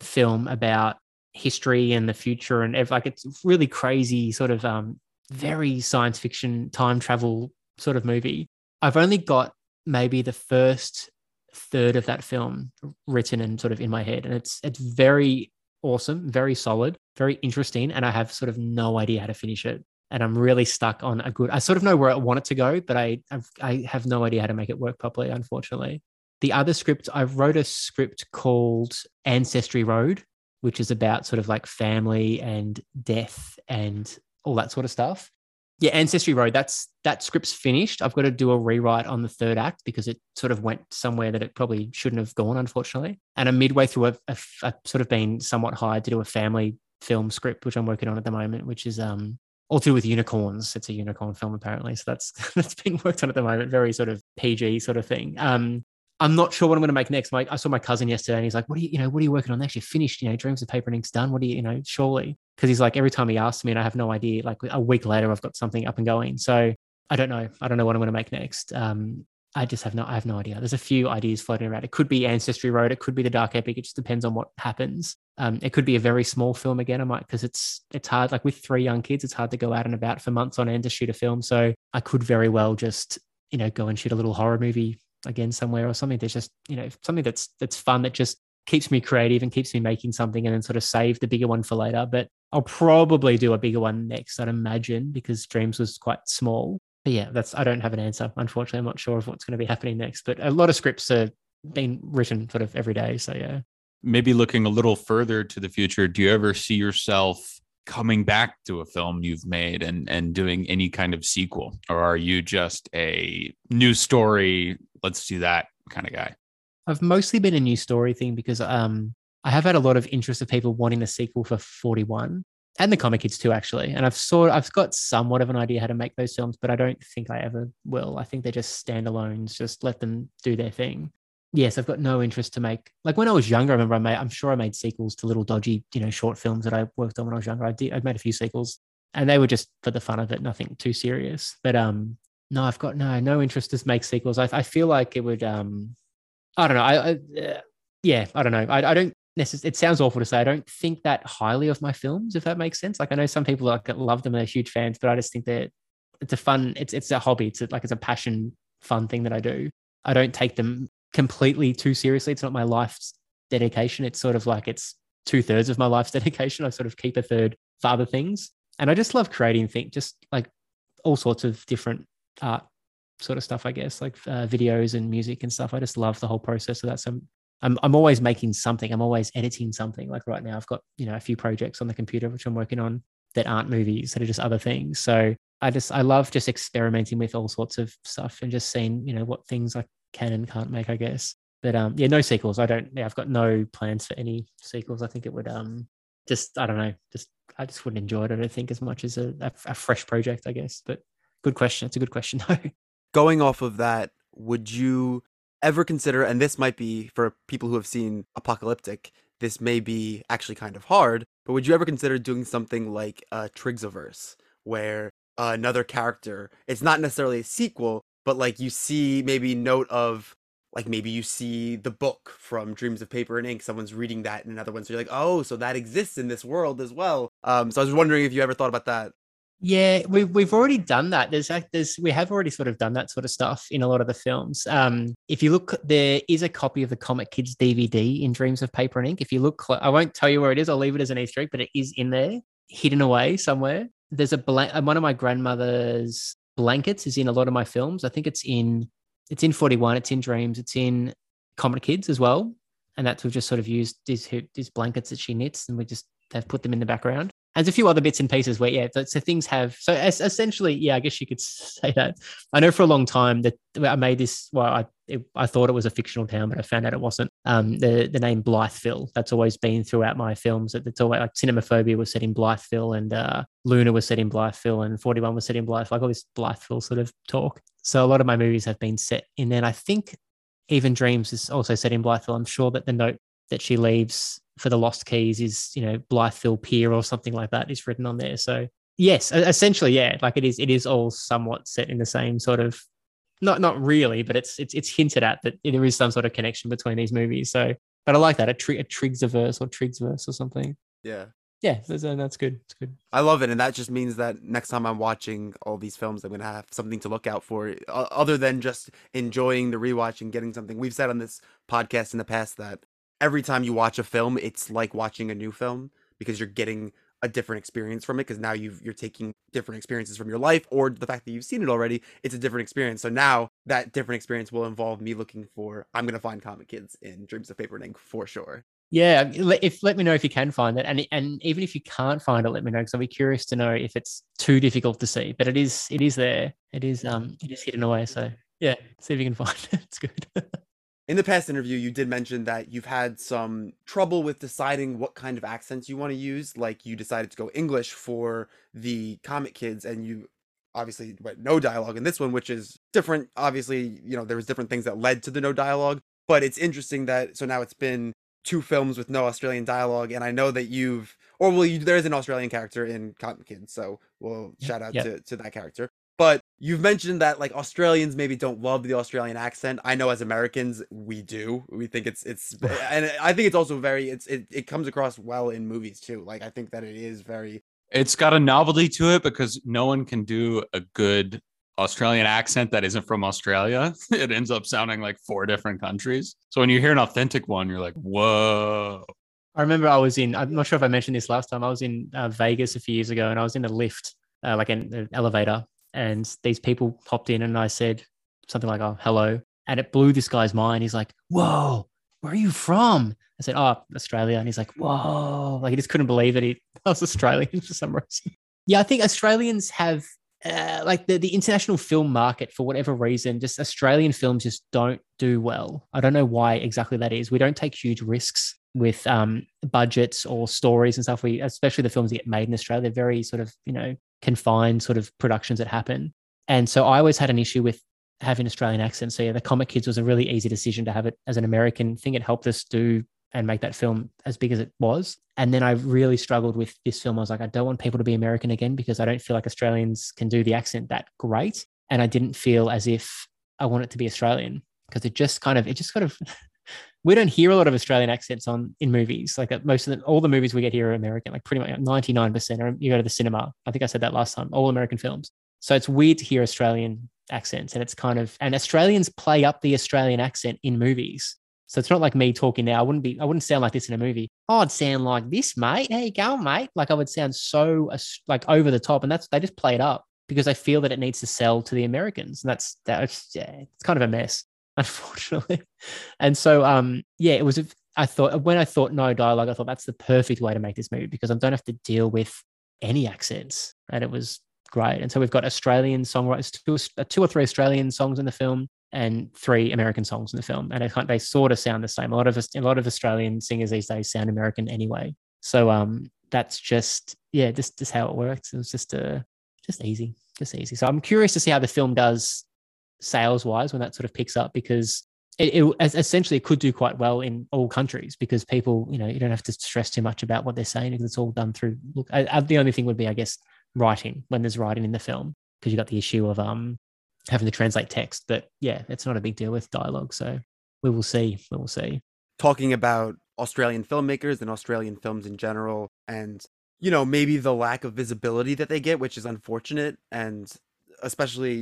film about history and the future, and it's really crazy sort of very science fiction time travel sort of movie. I've only got maybe the first third of that film written and sort of in my head, and it's very awesome, very solid, very interesting, and I have sort of no idea how to finish it. And I'm really stuck on I sort of know where I want it to go, but I have no idea how to make it work properly, unfortunately. The other script, I wrote a script called Ancestry Road, which is about sort of like family and death and all that sort of stuff. Yeah, Ancestry Road, that script's finished. I've got to do a rewrite on the third act because it sort of went somewhere that it probably shouldn't have gone, unfortunately. And I'm midway through, I've sort of been somewhat hired to do a family film script, which I'm working on at the moment, which is all to do with unicorns. It's a unicorn film, apparently. So that's being worked on at the moment, very sort of PG sort of thing. I'm not sure what I'm going to make next. I saw my cousin yesterday and he's like, what are you working on next? You finished, Dreams of Paper and Ink's done. What do you, surely? Because he's like, every time he asks me and I have no idea, like a week later, I've got something up and going. So I don't know. I don't know what I'm going to make next. I have no idea. There's a few ideas floating around. It could be Ancestry Road. It could be the Dark Epic. It just depends on what happens. It could be a very small film again. I might, because it's hard, like with 3 young kids, it's hard to go out and about for months on end to shoot a film. So I could very well just, go and shoot a little horror movie again somewhere or something. There's just something that's fun, that just keeps me creative and keeps me making something, and then sort of save the bigger one for later. But I'll probably do a bigger one next, I'd imagine, because Dreams was quite small. But yeah, I don't have an answer, unfortunately. I'm not sure of what's going to be happening next, but a lot of scripts are being written sort of every day. So yeah, maybe looking a little further to the future, do you ever see yourself coming back to a film you've made and doing any kind of sequel? Or are you just a new story, let's do that kind of guy? I've mostly been a new story thing because I have had a lot of interest of people wanting a sequel for 41 and the Comet Kids too, actually. And I've got somewhat of an idea how to make those films, but I don't think I ever will. I think they're just standalones, just let them do their thing. Yes, I've got no interest to make. Like when I was younger, I remember I'm sure I made sequels to little dodgy, short films that I worked on when I was younger. I made a few sequels, and they were just for the fun of it, nothing too serious. But no, I've got no interest to make sequels. I feel like it would. I don't know. I don't know. I don't necessarily. It sounds awful to say. I don't think that highly of my films, if that makes sense. Like I know some people like love them and they're huge fans, but I just think that it's a fun. It's a hobby. It's a passion, fun thing that I do. I don't take them completely too seriously. It's not my life's dedication. It's sort of like it's 2/3 of my life's dedication. I sort of keep a third for other things. And I just love creating things, just like all sorts of different art sort of stuff, I guess, like videos and music and stuff. I just love the whole process of that. So I'm always making something. I'm always editing something. Like right now I've got, a few projects on the computer, which I'm working on that aren't movies, that are just other things. So I love just experimenting with all sorts of stuff and just seeing, what things I can and can't make, I guess. But yeah, no sequels. I've got no plans for any sequels. I think it would I just wouldn't enjoy it, I don't think, as much as a fresh project, I guess. But good question. It's a good question, though. Going off of that, would you ever consider, and this might be for people who have seen Apocalyptic, this may be actually kind of hard, but would you ever consider doing something like a Triggs-averse, where another character, it's not necessarily a sequel, but like you see maybe note of, like maybe you see the book from Dreams of Paper and Ink, someone's reading that in another one, so you're like, oh, so that exists in this world as well. So I was wondering if you ever thought about that. Yeah, we've already done that. We have already sort of done that sort of stuff in a lot of the films. If you look, there is a copy of the Comet Kids DVD in Dreams of Paper and Ink. If you look, I won't tell you where it is. I'll leave it as an Easter egg, but it is in there, hidden away somewhere. There's one of my grandmother's blankets is in a lot of my films. I think it's in 41, it's in Dreams, it's in Comet Kids as well, and we've just sort of used these blankets that she knits, and we just have put them in the background. There's a few other bits and pieces where, yeah, so things have... So essentially, yeah, I guess you could say that. I know for a long time that I made this... Well, I thought it was a fictional town, but I found out it wasn't. The name Blytheville, that's always been throughout my films. That's always like Cinemaphobia was set in Blytheville, and Lunar was set in Blytheville, and 41 was set in Blytheville, like all this Blytheville sort of talk. So a lot of my movies have been set in there. And I think even Dreams is also set in Blytheville. I'm sure that the note that she leaves for the Lost Keys is, Blytheville Pier or something like that is written on there. So yes, essentially, yeah, like it is all somewhat set in the same sort of, not really, but it's hinted at that there is some sort of connection between these movies. So, but I like that, a Triggs-averse or Triggs-verse or something. Yeah. Yeah, that's good. It's good. I love it. And that just means that next time I'm watching all these films, I'm going to have something to look out for other than just enjoying the rewatch and getting something. We've said on this podcast in the past that every time you watch a film, it's like watching a new film because you're getting a different experience from it, because now you're taking different experiences from your life, or the fact that you've seen it already, it's a different experience. So now that different experience will involve me looking for, I'm going to find Comet Kids in Dreams of Paper and Ink for sure. Yeah, let me know if you can find it. And even if you can't find it, let me know, because I'll be curious to know if it's too difficult to see. But it is there. It is hidden away. So yeah, see if you can find it. It's good. In the past interview, you did mention that you've had some trouble with deciding what kind of accents you want to use. Like, you decided to go English for the Comet Kids, and you obviously went no dialogue in this one, which is different. Obviously, there was different things that led to the no dialogue, but it's interesting that, so now it's been two films with no Australian dialogue, and I know that there is an Australian character in Comet Kids, so we'll shout out to that character. But you've mentioned that, like, Australians maybe don't love the Australian accent. I know as Americans, we do. We think it's and I think it's also it comes across well in movies too. Like, I think that it is very... It's got a novelty to it because no one can do a good Australian accent that isn't from Australia. It ends up sounding like four different countries. So when you hear an authentic one, you're like, whoa. I remember I'm not sure if I mentioned this last time, I was in Vegas a few years ago, and I was in a lift, like an elevator. And these people popped in, and I said something like, oh, hello. And it blew this guy's mind. He's like, whoa, where are you from? I said, oh, Australia. And he's like, whoa. Like, he just couldn't believe that I was Australian for some reason. Yeah, I think Australians have, like, the international film market, for whatever reason, just Australian films just don't do well. I don't know why exactly that is. We don't take huge risks with budgets or stories and stuff. We, especially the films that get made in Australia, they're very sort of, confined sort of productions that happen. And so I always had an issue with having Australian accents. So yeah, the Comet Kids was a really easy decision to have it as an American thing. It helped us do and make that film as big as it was. And then I really struggled with this film. I was like, I don't want people to be American again, because I don't feel like Australians can do the accent that great. And I didn't feel as if I want it to be Australian, because it just kind of we don't hear a lot of Australian accents in movies. Like, most of all the movies we get here are American, like pretty much 99%, or you go to the cinema. I think I said that last time, all American films. So it's weird to hear Australian accents, and and Australians play up the Australian accent in movies. So it's not like me talking now. I wouldn't sound like this in a movie. Oh, I'd sound like this, mate. How you going, mate? Like, I would sound so like over the top, and they just play it up because they feel that it needs to sell to the Americans. And it's kind of a mess, unfortunately. And so it was, I thought no dialogue, I thought that's the perfect way to make this movie, because I don't have to deal with any accents, and it was great. And so we've got Australian songwriters, two or three Australian songs in the film, and three American songs in the film, and they sort of sound the same. A lot of Australian singers these days sound American anyway, so that's just just how it works. It was just easy. So I'm curious to see how the film does sales wise when that sort of picks up, because it essentially could do quite well in all countries, because people, you don't have to stress too much about what they're saying because it's all done through. Look, the only thing would be, I guess, writing, when there's writing in the film, because you got the issue of having to translate text. But yeah, it's not a big deal with dialogue. So we will see. Talking about Australian filmmakers and Australian films in general, and, maybe the lack of visibility that they get, which is unfortunate. And especially,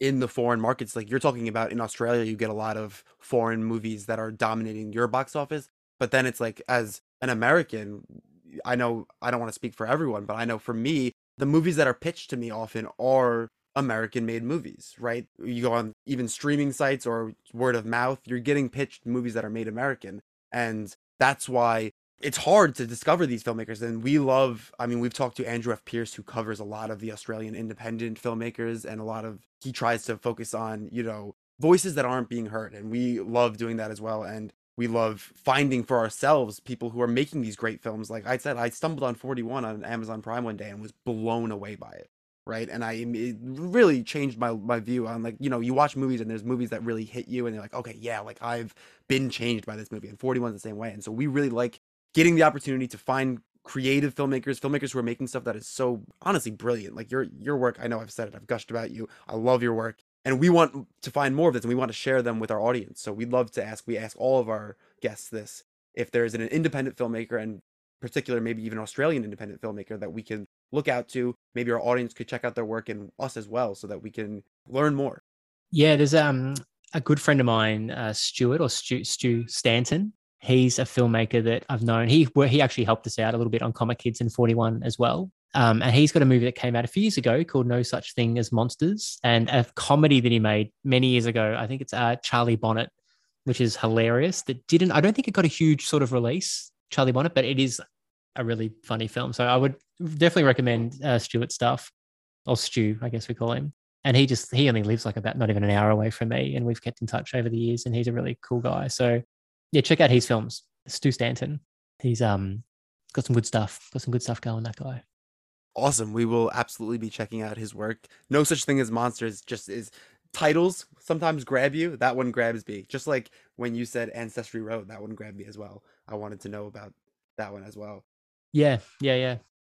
in the foreign markets, like you're talking about in Australia, you get a lot of foreign movies that are dominating your box office. But then it's like, as an American, I know I don't want to speak for everyone, but I know for me, the movies that are pitched to me often are American-made movies, right? You go on even streaming sites or word of mouth, you're getting pitched movies that are made American. And that's why it's hard to discover these filmmakers. And we've talked to Andrew F. Pierce, who covers a lot of the Australian independent filmmakers, and he tries to focus on, voices that aren't being heard. And we love doing that as well. And we love finding for ourselves people who are making these great films. Like I said, I stumbled on 41 on Amazon Prime one day and was blown away by it, right? And it really changed my view on, like, you watch movies and there's movies that really hit you and you're like, okay, yeah, like I've been changed by this movie. And 41's the same way. And so we really like getting the opportunity to find creative filmmakers who are making stuff that is so honestly brilliant. Like your work, I know I've said it, I've gushed about you. I love your work. And we want to find more of this, and we want to share them with our audience. So we'd love to ask all of our guests this, if there is an independent filmmaker, and particular, maybe even Australian independent filmmaker, that we can look out to, maybe our audience could check out their work and us as well, so that we can learn more. Yeah, there's a good friend of mine, Stu Stanton. He's a filmmaker that I've known. He actually helped us out a little bit on Comet Kids and 41 as well. And he's got a movie that came out a few years ago called No Such Thing as Monsters, and a comedy that he made many years ago. I think it's Charlie Bonnet, which is hilarious. I don't think it got a huge sort of release, Charlie Bonnet, but it is a really funny film. So I would definitely recommend Stuart's stuff, or Stu, I guess we call him. And he only lives like about not even an hour away from me, and we've kept in touch over the years, and he's a really cool guy. So yeah, check out his films. Stu Stanton. He's got some good stuff. Got some good stuff going, that guy. Awesome. We will absolutely be checking out his work. No Such Thing as Monsters just is titles sometimes grab you. That one grabs me. Just like when you said Ancestry Road, that one grabbed me as well. I wanted to know about that one as well. Yeah.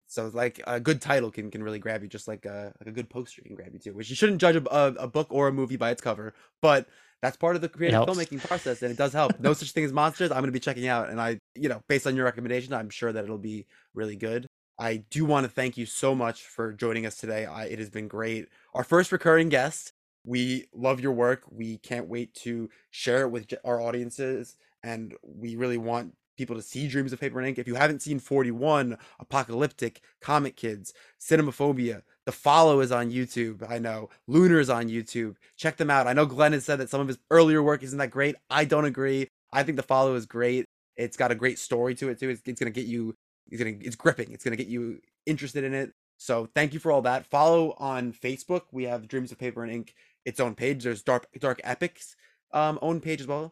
So like a good title can really grab you, just like a good poster can grab you too, which you shouldn't judge a book or a movie by its cover, but that's part of the creative filmmaking process, and it does help. No Such Thing as Monsters, I'm going to be checking out. And I, based on your recommendation, I'm sure that it'll be really good. I do want to thank you so much for joining us today. It has been great. Our first recurring guest. We love your work. We can't wait to share it with our audiences. And we really want people to see Dreams of Paper and Ink. If you haven't seen 41, Apocalyptic, Comet Kids, Cinemaphobia, The Follow is on YouTube. I know Lunar is on YouTube. Check them out. I know Glenn has said that some of his earlier work isn't that great. I don't agree. I think The Follow is great. It's got a great story to it too. It's going to get you. It's gripping. It's going to get you interested in it. So thank you for all that. Follow on Facebook. We have Dreams of Paper and Ink, its own page. There's Dark Epic's own page as well.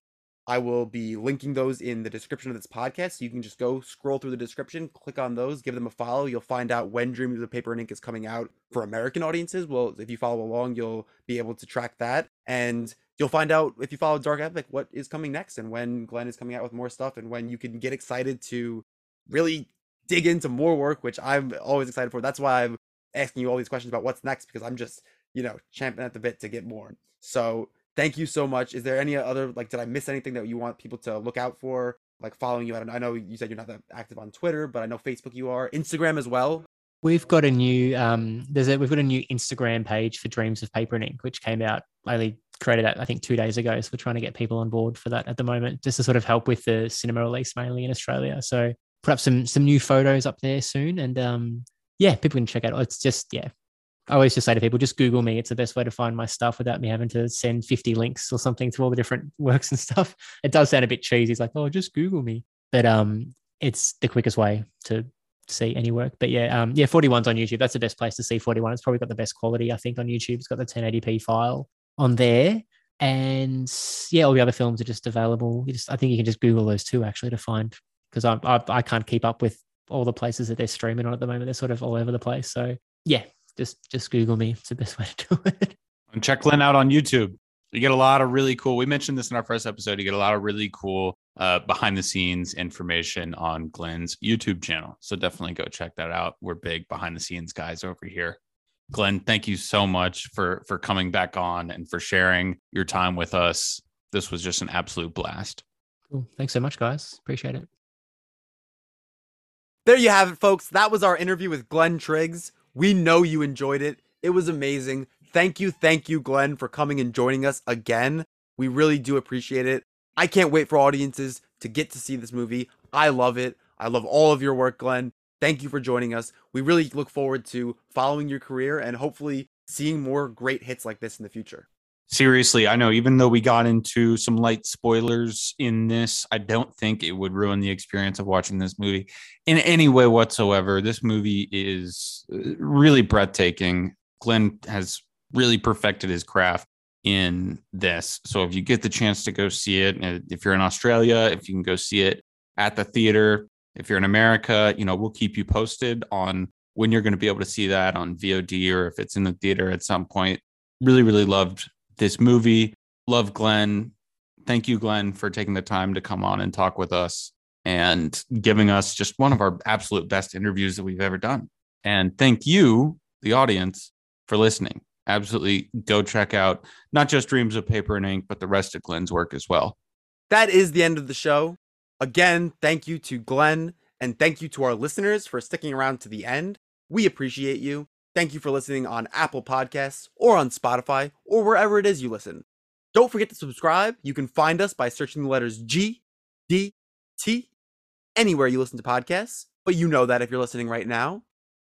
I will be linking those in the description of this podcast. So you can just go scroll through the description, click on those, give them a follow. You'll find out when Dreams of Paper and Ink is coming out for American audiences. Well, if you follow along, you'll be able to track that. And you'll find out, if you follow Dark Epic, what is coming next and when Glenn is coming out with more stuff, and when you can get excited to really dig into more work, which I'm always excited for. That's why I'm asking you all these questions about what's next, because I'm just, champing at the bit to get more. So thank you so much. Is there any other, did I miss anything that you want people to look out for, following you? I know you said you're not that active on Twitter, but I know Facebook you are. Instagram as well. We've got a new, we've got a new Instagram page for Dreams of Paper and Ink, which came out, I created that, I think 2 days ago. So we're trying to get people on board for that at the moment, just to sort of help with the cinema release mainly in Australia. So put up some new photos up there soon. And people can check out. It's just, I always just say to people, just Google me. It's the best way to find my stuff without me having to send 50 links or something to all the different works and stuff. It does sound a bit cheesy. It's like, oh, just Google me. But it's the quickest way to see any work. But 41's on YouTube. That's the best place to see 41. It's probably got the best quality, I think, on YouTube. It's got the 1080p file on there. And yeah, all the other films are just available. I think you can just Google those two actually to find, because I can't keep up with all the places that they're streaming on at the moment. They're sort of all over the place. So yeah, just Google me. It's the best way to do it. And check Glenn out on YouTube. You get a lot of really cool, we mentioned this in our first episode, you get a lot of really cool behind the scenes information on Glenn's YouTube channel. So definitely go check that out. We're big behind the scenes guys over here. Glenn, thank you so much for coming back on and for sharing your time with us. This was just an absolute blast. Cool. Thanks so much, guys. Appreciate it. There you have it, folks. That was our interview with Glenn Triggs. We know you enjoyed it. It was amazing. Thank you, Glenn, for coming and joining us again. We really do appreciate it. I can't wait for audiences to get to see this movie. I love it. I love all of your work, Glenn. Thank you for joining us. We really look forward to following your career and hopefully seeing more great hits like this in the future. Seriously, I know even though we got into some light spoilers in this, I don't think it would ruin the experience of watching this movie in any way whatsoever. This movie is really breathtaking. Glenn has really perfected his craft in this. So if you get the chance to go see it, if you're in Australia, if you can go see it at the theater, if you're in America, you know, we'll keep you posted on when you're going to be able to see that on VOD or if it's in the theater at some point. Really, really loved this movie. Love Glenn. Thank you, Glenn, for taking the time to come on and talk with us and giving us just one of our absolute best interviews that we've ever done. And thank you, the audience, for listening. Absolutely go check out not just Dreams of Paper and Ink, but the rest of Glenn's work as well. That is the end of the show. Again, thank you to Glenn, and thank you to our listeners for sticking around to the end. We appreciate you. Thank you for listening on Apple Podcasts or on Spotify or wherever it is you listen. Don't forget to subscribe. You can find us by searching the letters G, D, T, anywhere you listen to podcasts, but you know that if you're listening right now.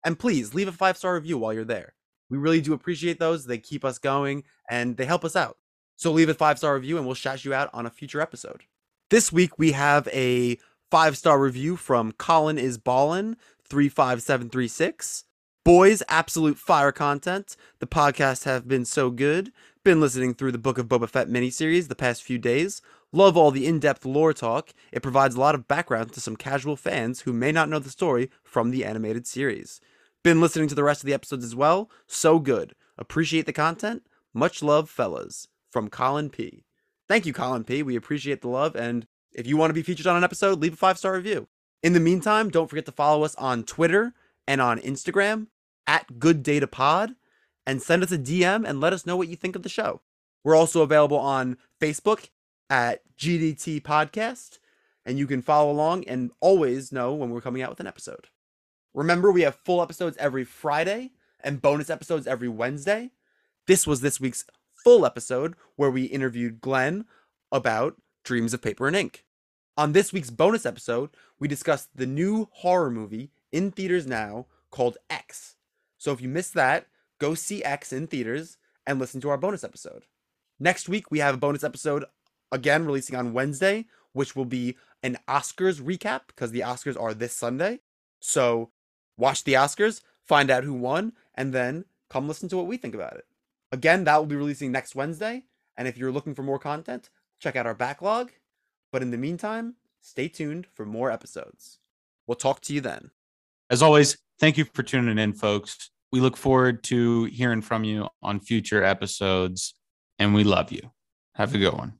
And please leave a 5-star review while you're there. We really do appreciate those. They keep us going and they help us out. So leave a 5-star review and we'll shout you out on a future episode. This week, we have a 5-star review from Colin Is Ballin, 35736. Boys, absolute fire content. The podcasts have been so good. Been listening through the Book of Boba Fett miniseries the past few days. Love all the in-depth lore talk. It provides a lot of background to some casual fans who may not know the story from the animated series. Been listening to the rest of the episodes as well. So good. Appreciate the content. Much love, fellas. From Colin P. Thank you, Colin P. We appreciate the love, and if you want to be featured on an episode, leave a 5-star review. In the meantime, don't forget to follow us on Twitter and on Instagram at Good Data Pod, and send us a DM and let us know what you think of the show. We're also available on Facebook at GDT Podcast, and you can follow along and always know when we're coming out with an episode. Remember, we have full episodes every Friday and bonus episodes every Wednesday. This was this week's full episode where we interviewed Glenn about Dreams of Paper and Ink. On this week's bonus episode, we discussed the new horror movie in theaters now called X. So if you missed that, go see X in theaters and listen to our bonus episode. Next week, we have a bonus episode again releasing on Wednesday, which will be an Oscars recap because the Oscars are this Sunday. So watch the Oscars, find out who won, and then come listen to what we think about it. Again, that will be releasing next Wednesday, and if you're looking for more content, check out our backlog. But in the meantime, stay tuned for more episodes. We'll talk to you then. As always, thank you for tuning in, folks. We look forward to hearing from you on future episodes, and we love you. Have a good one.